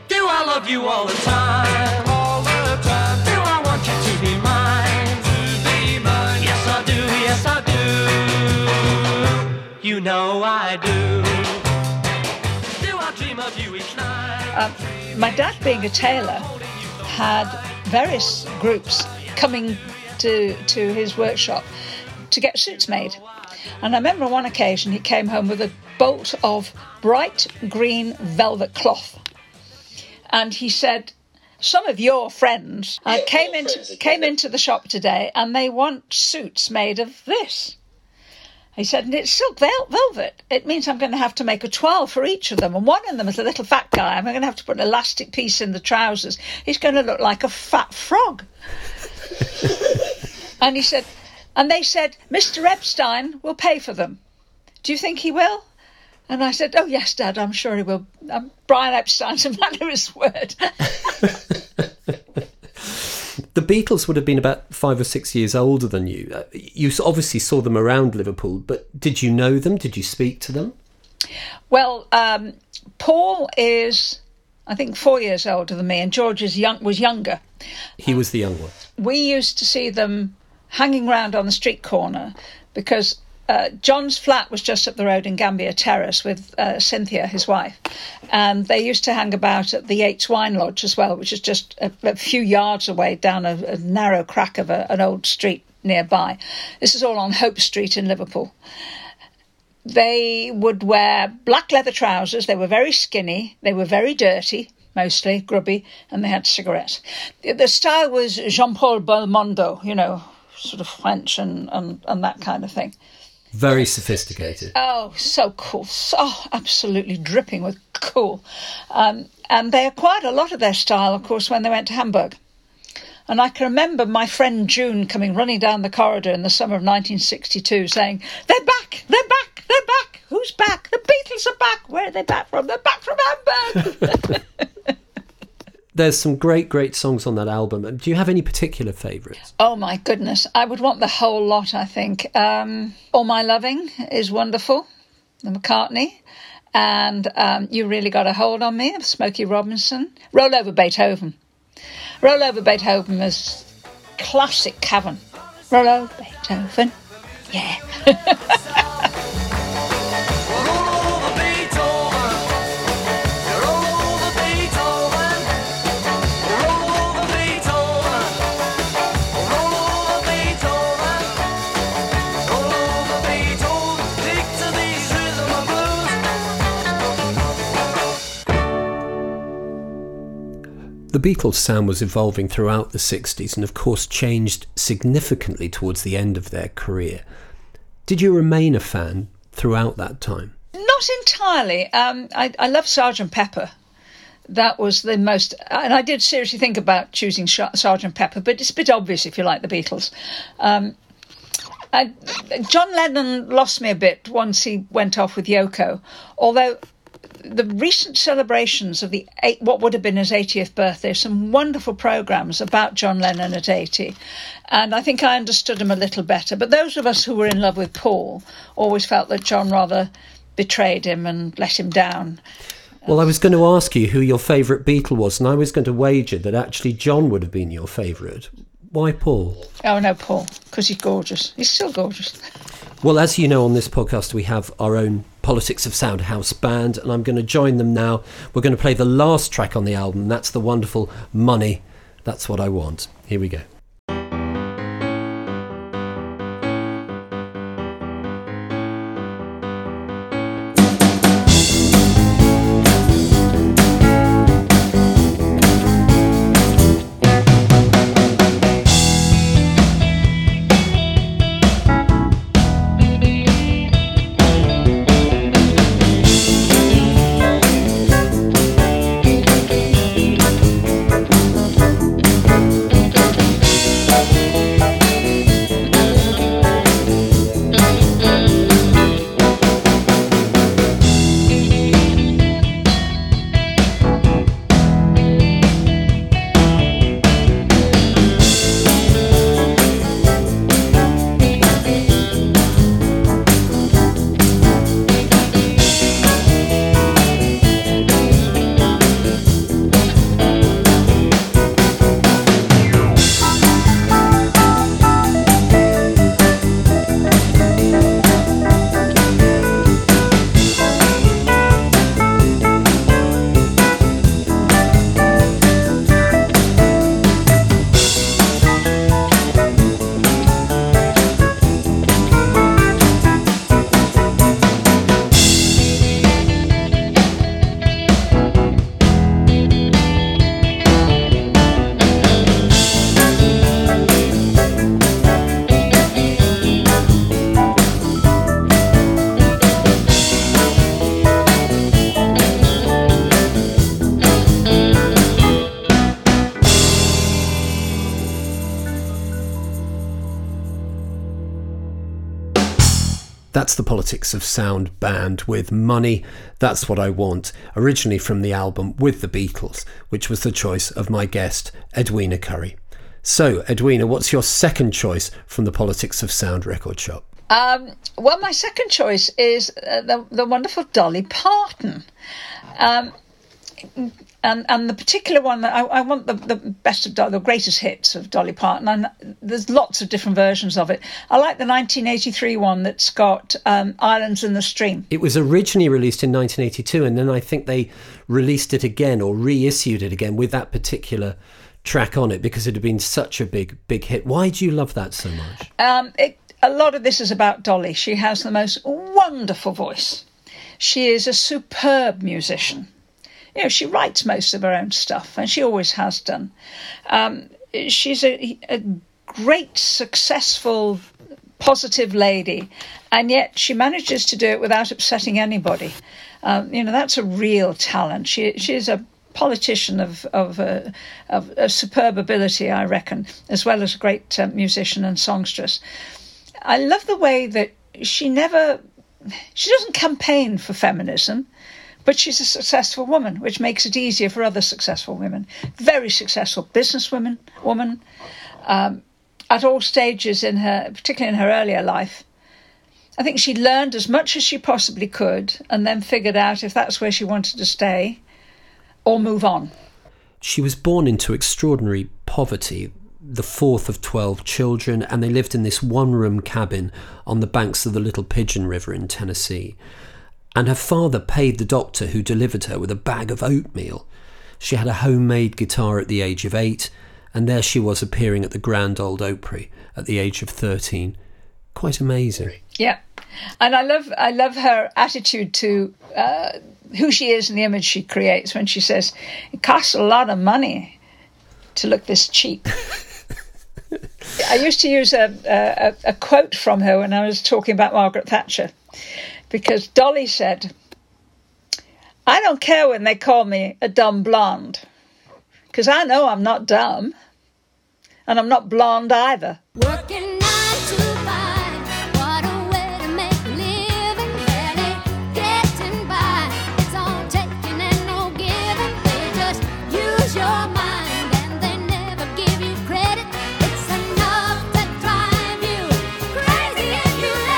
Do I love you all the time? All the time. Do I want you to be mine? To be mine. Yes, I do. Yes, I do. You know I do. Do I dream of you each night? My dad, being a tailor, had various groups coming to his workshop to get suits made. And I remember on one occasion he came home with a bolt of bright green velvet cloth. And he said, some of your friends came into the shop today and they want suits made of this. He said, and it's silk velvet. It means I'm going to have to make a 12 for each of them. And one of them is a little fat guy. I'm going to have to put an elastic piece in the trousers. He's going to look like a fat frog. And he said, and they said, Mr. Epstein will pay for them. Do you think he will? And I said, oh, yes, Dad, I'm sure he will. Brian Epstein's a man of his word. The Beatles would have been about 5 or 6 years older than you. You obviously saw them around Liverpool, but did you know them? Did you speak to them? Well, Paul is, I think, 4 years older than me, and George was younger. He was the young one. We used to see them hanging round on the street corner because John's flat was just up the road in Gambier Terrace with Cynthia, his wife, and they used to hang about at the Yates Wine Lodge as well, which is just a few yards away down a narrow crack of an old street nearby. This is all on Hope Street in Liverpool. They would wear black leather trousers. They were very skinny. They were very dirty, mostly grubby, and they had cigarettes. The style was Jean-Paul Belmondo, you know, sort of French and that kind of thing. Very sophisticated. Oh, so cool. So absolutely dripping with cool. And they acquired a lot of their style, of course, when they went to Hamburg. And I can remember my friend June coming running down the corridor in the summer of 1962 saying, they're back, they're back, they're back. Who's back? The Beatles are back. Where are they back from? They're back from Hamburg. There's some great, great songs on that album. Do you have any particular favourites? Oh, my goodness. I would want the whole lot, I think. All My Loving is wonderful, the McCartney. And You Really Got a Hold on Me, Smokey Robinson. Roll Over Beethoven. Roll Over Beethoven is classic Cavan. Roll Over Beethoven. Yeah. The Beatles' sound was evolving throughout the 60s and, of course, changed significantly towards the end of their career. Did you remain a fan throughout that time? Not entirely. I love Sgt. Pepper. That was the most... And I did seriously think about choosing Sgt. Pepper, but it's a bit obvious if you like the Beatles. John Lennon lost me a bit once he went off with Yoko, although... The recent celebrations of what would have been his 80th birthday, some wonderful programmes about John Lennon at 80. And I think I understood him a little better. But those of us who were in love with Paul always felt that John rather betrayed him and let him down. Well, I was going to ask you who your favourite Beatle was, and I was going to wager that actually John would have been your favourite. Why Paul? Oh, no, Paul, because he's gorgeous. He's still gorgeous. Well, as you know, on this podcast, we have our own Politics of Sound house band, and I'm going to join them now. We're going to play the last track on the album. That's the wonderful Money. That's What I Want. Here we go. That's the Politics of Sound band with Money, That's What I Want, originally from the album With the Beatles, which was the choice of my guest, Edwina Currie. So, Edwina, what's your second choice from the Politics of Sound record shop? Well, my second choice is the wonderful Dolly Parton. And the particular one that I want the best of the greatest hits of Dolly Parton, and there's lots of different versions of it. I like the 1983 one that's got Islands in the Stream. It was originally released in 1982, and then I think they released it again or reissued it again with that particular track on it because it had been such a big hit. Why do you love that so much? A lot of this is about Dolly. She has the most wonderful voice. She is a superb musician. You know, she writes most of her own stuff, and she always has done. She's a great, successful, positive lady, and yet she manages to do it without upsetting anybody. You know, that's a real talent. She's a politician of a superb ability, I reckon, as well as a great musician and songstress. I love the way that she doesn't campaign for feminism. But she's a successful woman, which makes it easier for other successful women. Very successful businesswoman, at all stages in her, particularly in her earlier life. I think she learned as much as she possibly could and then figured out if that's where she wanted to stay or move on. She was born into extraordinary poverty, the fourth of 12 children, and they lived in this one-room cabin on the banks of the Little Pigeon River in Tennessee. And her father paid the doctor who delivered her with a bag of oatmeal. She had a homemade guitar at the age of 8, and there she was appearing at the Grand Old Opry at the age of 13. Quite amazing. Yeah, and I love her attitude to who she is and the image she creates when she says, "It costs a lot of money to look this cheap." I used to use a quote from her when I was talking about Margaret Thatcher. Because Dolly said, "I don't care when they call me a dumb blonde, because I know I'm not dumb, and I'm not blonde either." Working 9 to 5, what a way to make a living, barely getting by. It's all taking and no giving. They just use your mind, and they never give you credit. It's enough to drive you crazy if you let it.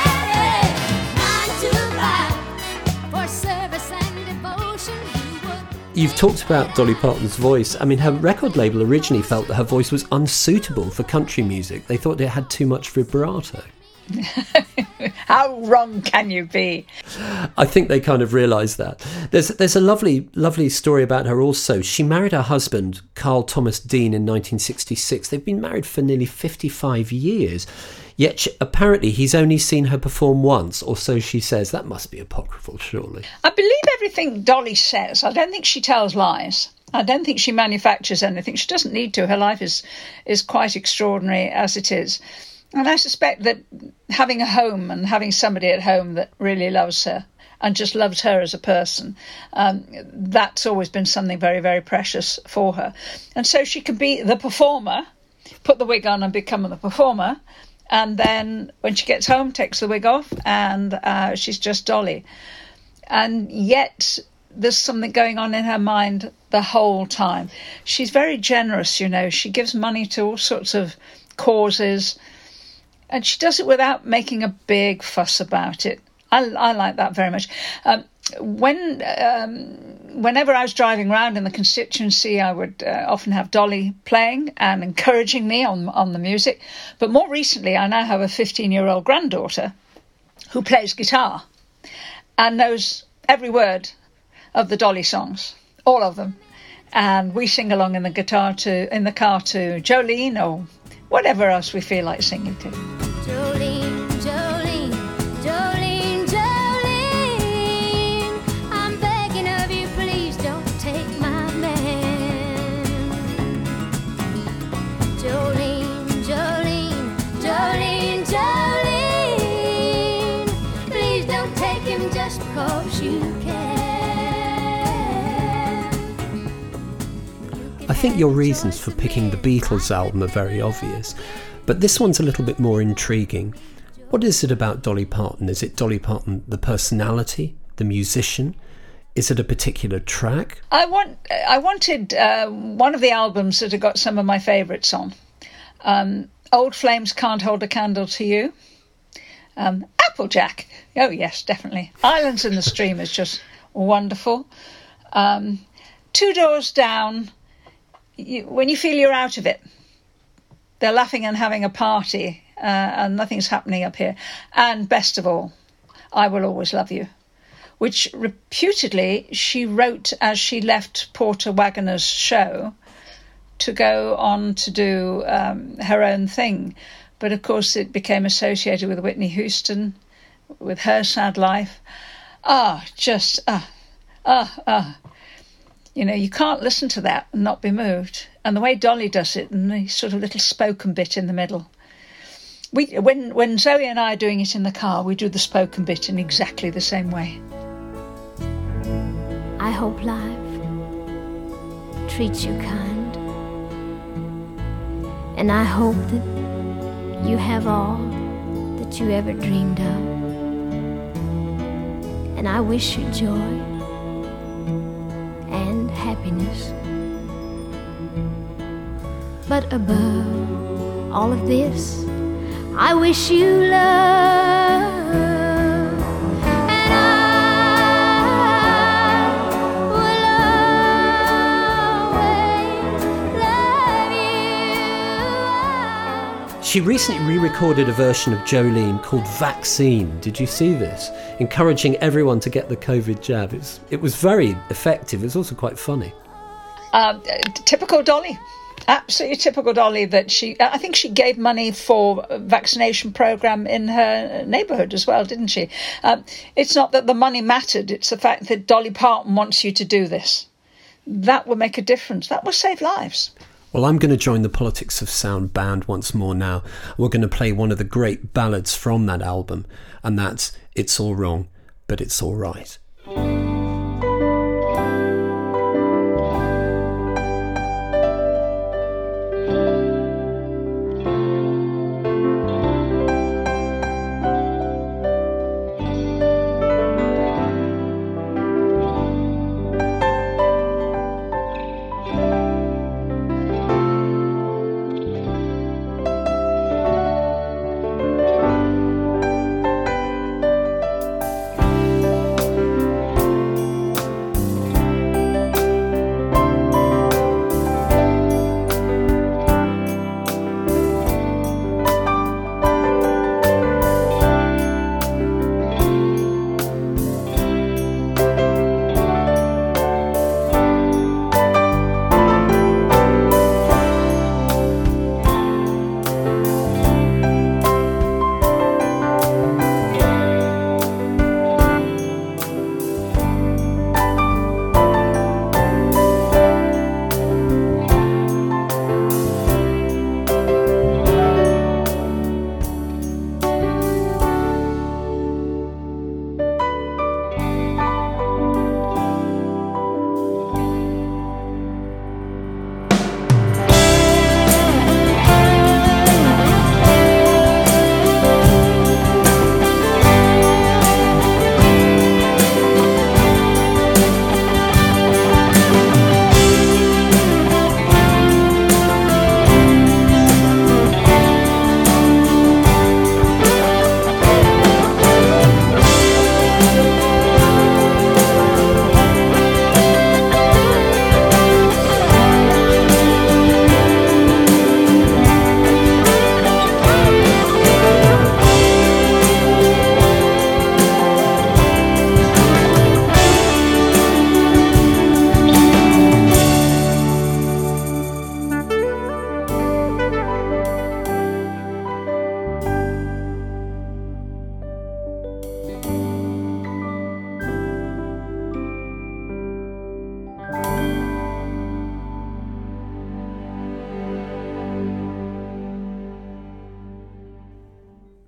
You've talked about Dolly Parton's voice. I mean, her record label originally felt that her voice was unsuitable for country music. They thought it had too much vibrato. How wrong can you be? I think they kind of realised that. There's a lovely, lovely story about her also. She married her husband, Carl Thomas Dean, in 1966. They've been married for nearly 55 years. Yet, apparently, he's only seen her perform once, or so she says. That must be apocryphal, surely. I believe everything Dolly says. I don't think she tells lies. I don't think she manufactures anything. She doesn't need to. Her life is quite extraordinary as it is. And I suspect that having a home and having somebody at home that really loves her and just loves her as a person, that's always been something very, very precious for her. And so she can be the performer, put the wig on and become the performer. And then when she gets home, takes the wig off and she's just Dolly. And yet there's something going on in her mind the whole time. She's very generous, you know. She gives money to all sorts of causes and she does it without making a big fuss about it. I like that very much. Whenever I was driving around in the constituency, I would often have Dolly playing and encouraging me on the music. But more recently, I now have a 15-year-old granddaughter who plays guitar and knows every word of the Dolly songs, all of them. And we sing along in the car to Jolene or whatever else we feel like singing to. Jolene. I think your reasons for picking the Beatles album are very obvious, but this one's a little bit more intriguing. What is it about Dolly Parton? Is it Dolly Parton, the personality, the musician? Is it a particular track? I wanted one of the albums that had got some of my favourites on. Old Flames Can't Hold a Candle to You. Applejack. Oh, yes, definitely. Islands in the Stream is just wonderful. Two Doors Down. When you feel you're out of it, they're laughing and having a party and nothing's happening up here. And best of all, I Will Always Love You, which reputedly she wrote as she left Porter Wagoner's show to go on to do her own thing. But of course it became associated with Whitney Houston, with her sad life. You know, you can't listen to that and not be moved. And the way Dolly does it, and the sort of little spoken bit in the middle. When Zoe and I are doing it in the car, we do the spoken bit in exactly the same way. I hope life treats you kind, and I hope that you have all that you ever dreamed of, and I wish you joy and happiness. But above all of this, I wish you love, and I will always love you. She recently re-recorded a version of Jolene called Vaccine. Did you see this? Encouraging everyone to get the COVID jab. It was very effective. It's also quite funny. Typical Dolly. Absolutely typical Dolly that I think she gave money for a vaccination programme in her neighbourhood as well, didn't she? It's not that the money mattered, it's the fact that Dolly Parton wants you to do this. That will make a difference. That will save lives. Well, I'm going to join the Politics of Sound band once more now. We're going to play one of the great ballads from that album, and that's It's All Wrong, But It's All Right.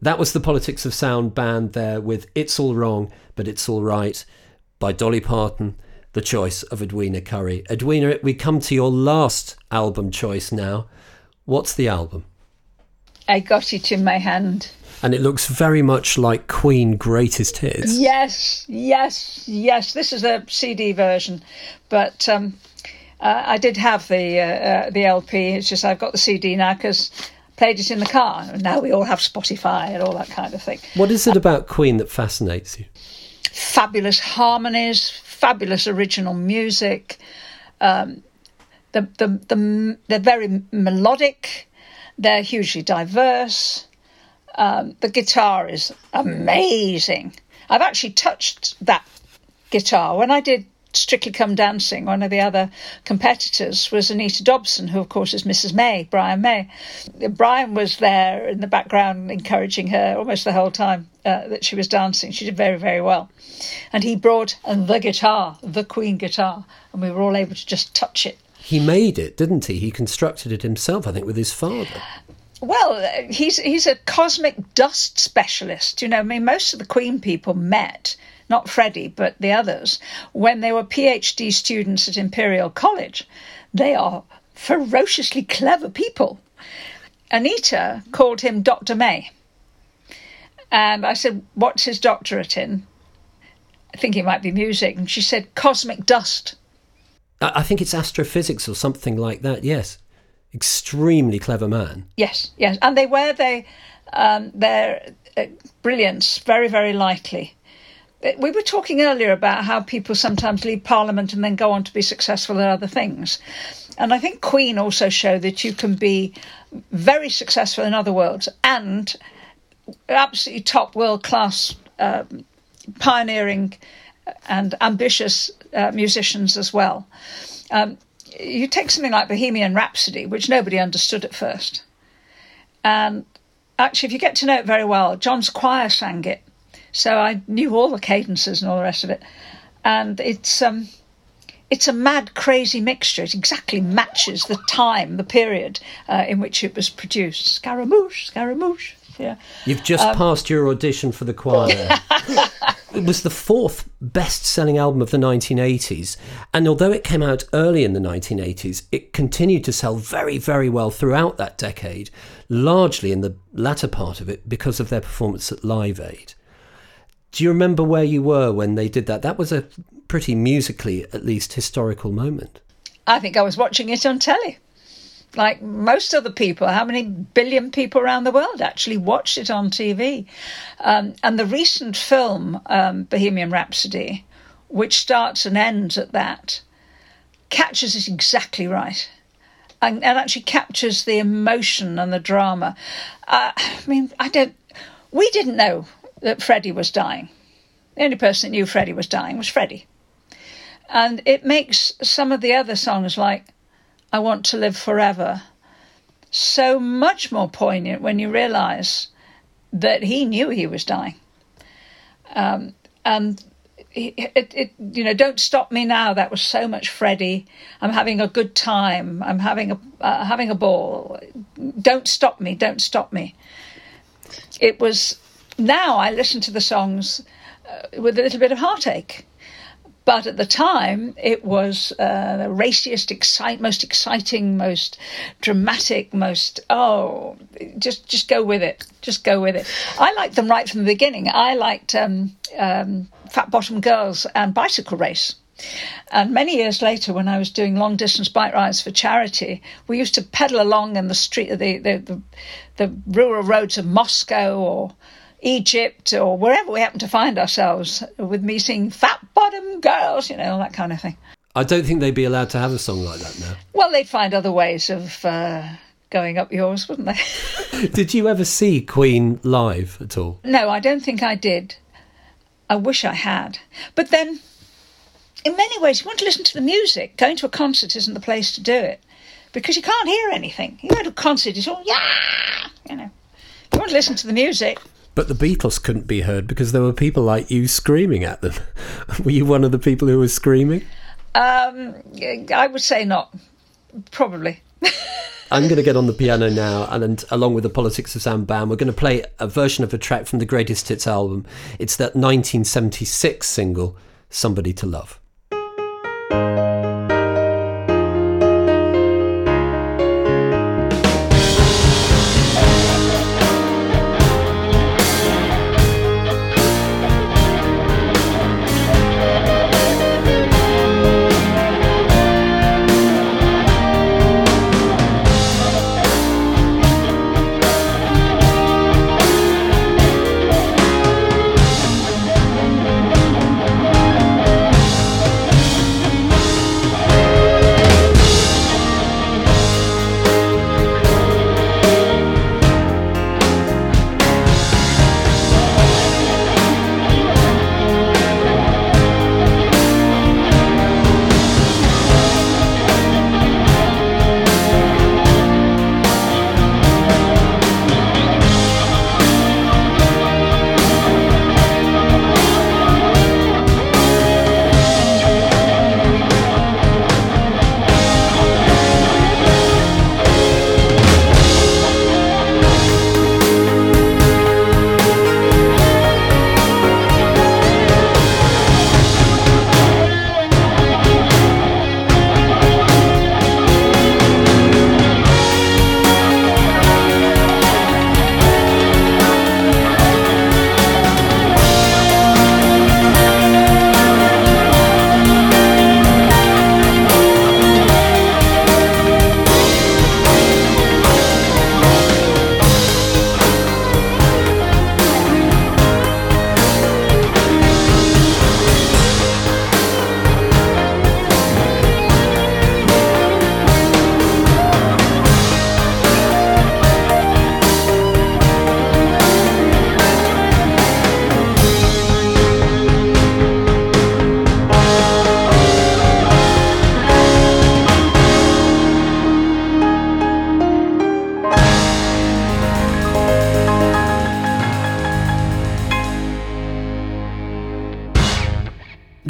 That was the Politics of Sound band there with It's All Wrong, But It's All Right by Dolly Parton, the choice of Edwina Currie. Edwina, we come to your last album choice now. What's the album? I got it in my hand. And it looks very much like Queen Greatest Hits. Yes, yes, yes. This is a CD version, but I did have the LP. It's just I've got the CD now because I played it in the car. And now we all have Spotify and all that kind of thing. What is it about Queen that fascinates you? Fabulous harmonies, fabulous original music. They're very melodic. They're hugely diverse. The guitar is amazing. I've actually touched that guitar when I did Strictly Come Dancing. One of the other competitors was Anita Dobson, who, of course, is Mrs. May, Brian May. Brian was there in the background encouraging her almost the whole time that she was dancing. She did very, very well. And he brought the guitar, the Queen guitar, and we were all able to just touch it. He made it, didn't he? He constructed it himself, I think, with his father. Well, he's a cosmic dust specialist. You know, I mean, most of the Queen people met, not Freddie, but the others, when they were PhD students at Imperial College. They are ferociously clever people. Anita called him Dr. May. And I said, what's his doctorate in? I think it might be music. And she said, cosmic dust. I think it's astrophysics or something like that, yes. Extremely clever man. Yes, yes. And they wear their brilliance very, very lightly. We were talking earlier about how people sometimes leave Parliament and then go on to be successful at other things. And I think Queen also showed that you can be very successful in other worlds and absolutely top world-class pioneering and ambitious musicians as well. You take something like Bohemian Rhapsody, which nobody understood at first. And actually, if you get to know it very well, John's choir sang it. So I knew all the cadences and all the rest of it. And it's a mad, crazy mixture. It exactly matches the time, the period in which it was produced. Scaramouche, Scaramouche. Yeah. You've just passed your audition for the choir. It was the fourth best-selling album of the 1980s, and although it came out early in the 1980s, it continued to sell very, very well throughout that decade, largely in the latter part of it because of their performance at Live Aid. Do you remember where you were when they did that? That was a pretty musically, at least, historical moment. I think I was watching it on telly. Like most other people, how many billion people around the world actually watched it on TV? And the recent film, Bohemian Rhapsody, which starts and ends at that, catches it exactly right and actually captures the emotion and the drama. We didn't know that Freddie was dying. The only person that knew Freddie was dying was Freddie. And it makes some of the other songs like I Want to Live Forever so much more poignant when you realise that he knew he was dying. Don't Stop Me Now. That was so much Freddie. I'm having a good time. I'm having a ball. Don't stop me. Don't stop me. It was. Now I listen to the songs with a little bit of heartache. But at the time, it was the raciest, most exciting, most dramatic, just go with it. Just go with it. I liked them right from the beginning. I liked Fat Bottom Girls and Bicycle Race. And many years later, when I was doing long-distance bike rides for charity, we used to pedal along in the street, the rural roads of Moscow or Egypt or wherever we happen to find ourselves, with me singing Fat Bottom Girls, you know, all that kind of thing. I don't think they'd be allowed to have a song like that now. Well, they'd find other ways of going up yours, wouldn't they? Did you ever see Queen live at all? No, I don't think I did. I wish I had. But then, in many ways, if you want to listen to the music, going to a concert isn't the place to do it, because you can't hear anything. You go to a concert, it's all, yeah, you know. If you want to listen to the music. But the Beatles couldn't be heard because there were people like you screaming at them. Were you one of the people who was screaming? I would say not. Probably. I'm going to get on the piano now, and along with the Politics of Sound band, we're going to play a version of a track from the Greatest Hits album. It's that 1976 single, Somebody to Love.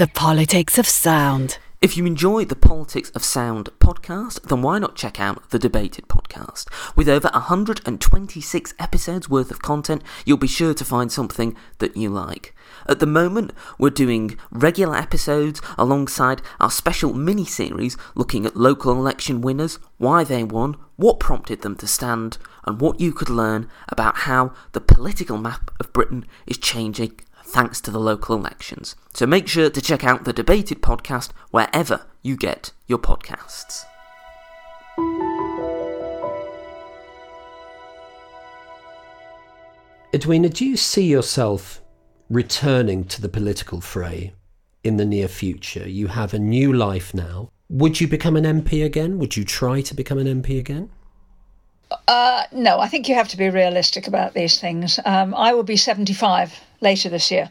The Politics of Sound. If you enjoy the Politics of Sound podcast, then why not check out The Debated podcast? With over 126 episodes worth of content, you'll be sure to find something that you like. At the moment, we're doing regular episodes alongside our special mini-series looking at local election winners, why they won, what prompted them to stand, and what you could learn about how the political map of Britain is changing thanks to the local elections. So make sure to check out The Debated podcast wherever you get your podcasts. Edwina, do you see yourself returning to the political fray in the near future? You have a new life now. Would you become an MP again? Would you try to become an MP again? No, I think you have to be realistic about these things. I will be 75 later this year.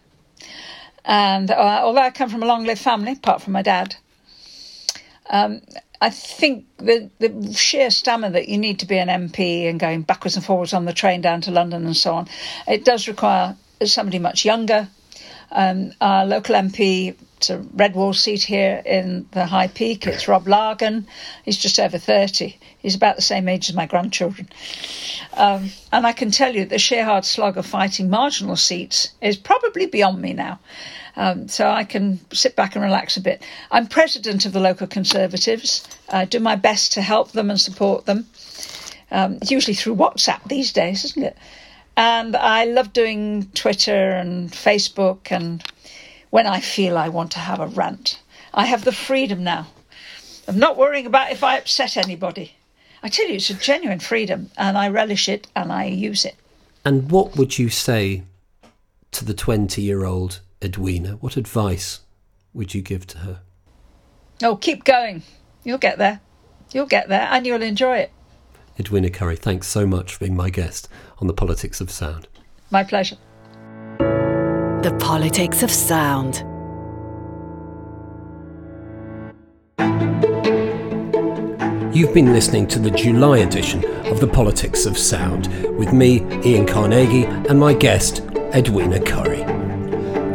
And although I come from a long-lived family, apart from my dad, I think the sheer stamina that you need to be an MP and going backwards and forwards on the train down to London and so on, it does require somebody much younger. Our local MP, it's a red wall seat here in the High Peak, it's Rob Largan. He's just over 30. He's about the same age as my grandchildren. And I can tell you the sheer hard slog of fighting marginal seats is probably beyond me now. So I can sit back and relax a bit. I'm president of the local Conservatives. I do my best to help them and support them. Usually through WhatsApp these days, isn't it? And I love doing Twitter and Facebook, and when I feel I want to have a rant, I have the freedom now. I'm not worrying about if I upset anybody. I tell you, it's a genuine freedom, and I relish it and I use it. And what would you say to the 20-year-old Edwina? What advice would you give to her? Oh, keep going. You'll get there. You'll get there and you'll enjoy it. Edwina Currie, thanks so much for being my guest on The Politics of Sound. My pleasure. The Politics of Sound. You've been listening to the July edition of The Politics of Sound with me, Ian Carnegie, and my guest, Edwina Currie.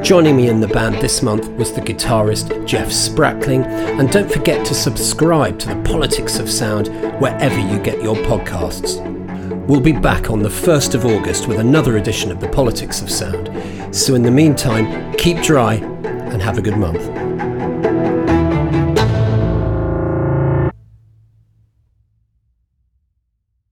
Joining me in the band this month was the guitarist Jeff Sprackling, and don't forget to subscribe to The Politics of Sound wherever you get your podcasts. We'll be back on the 1st of August with another edition of The Politics of Sound. So in the meantime, keep dry and have a good month.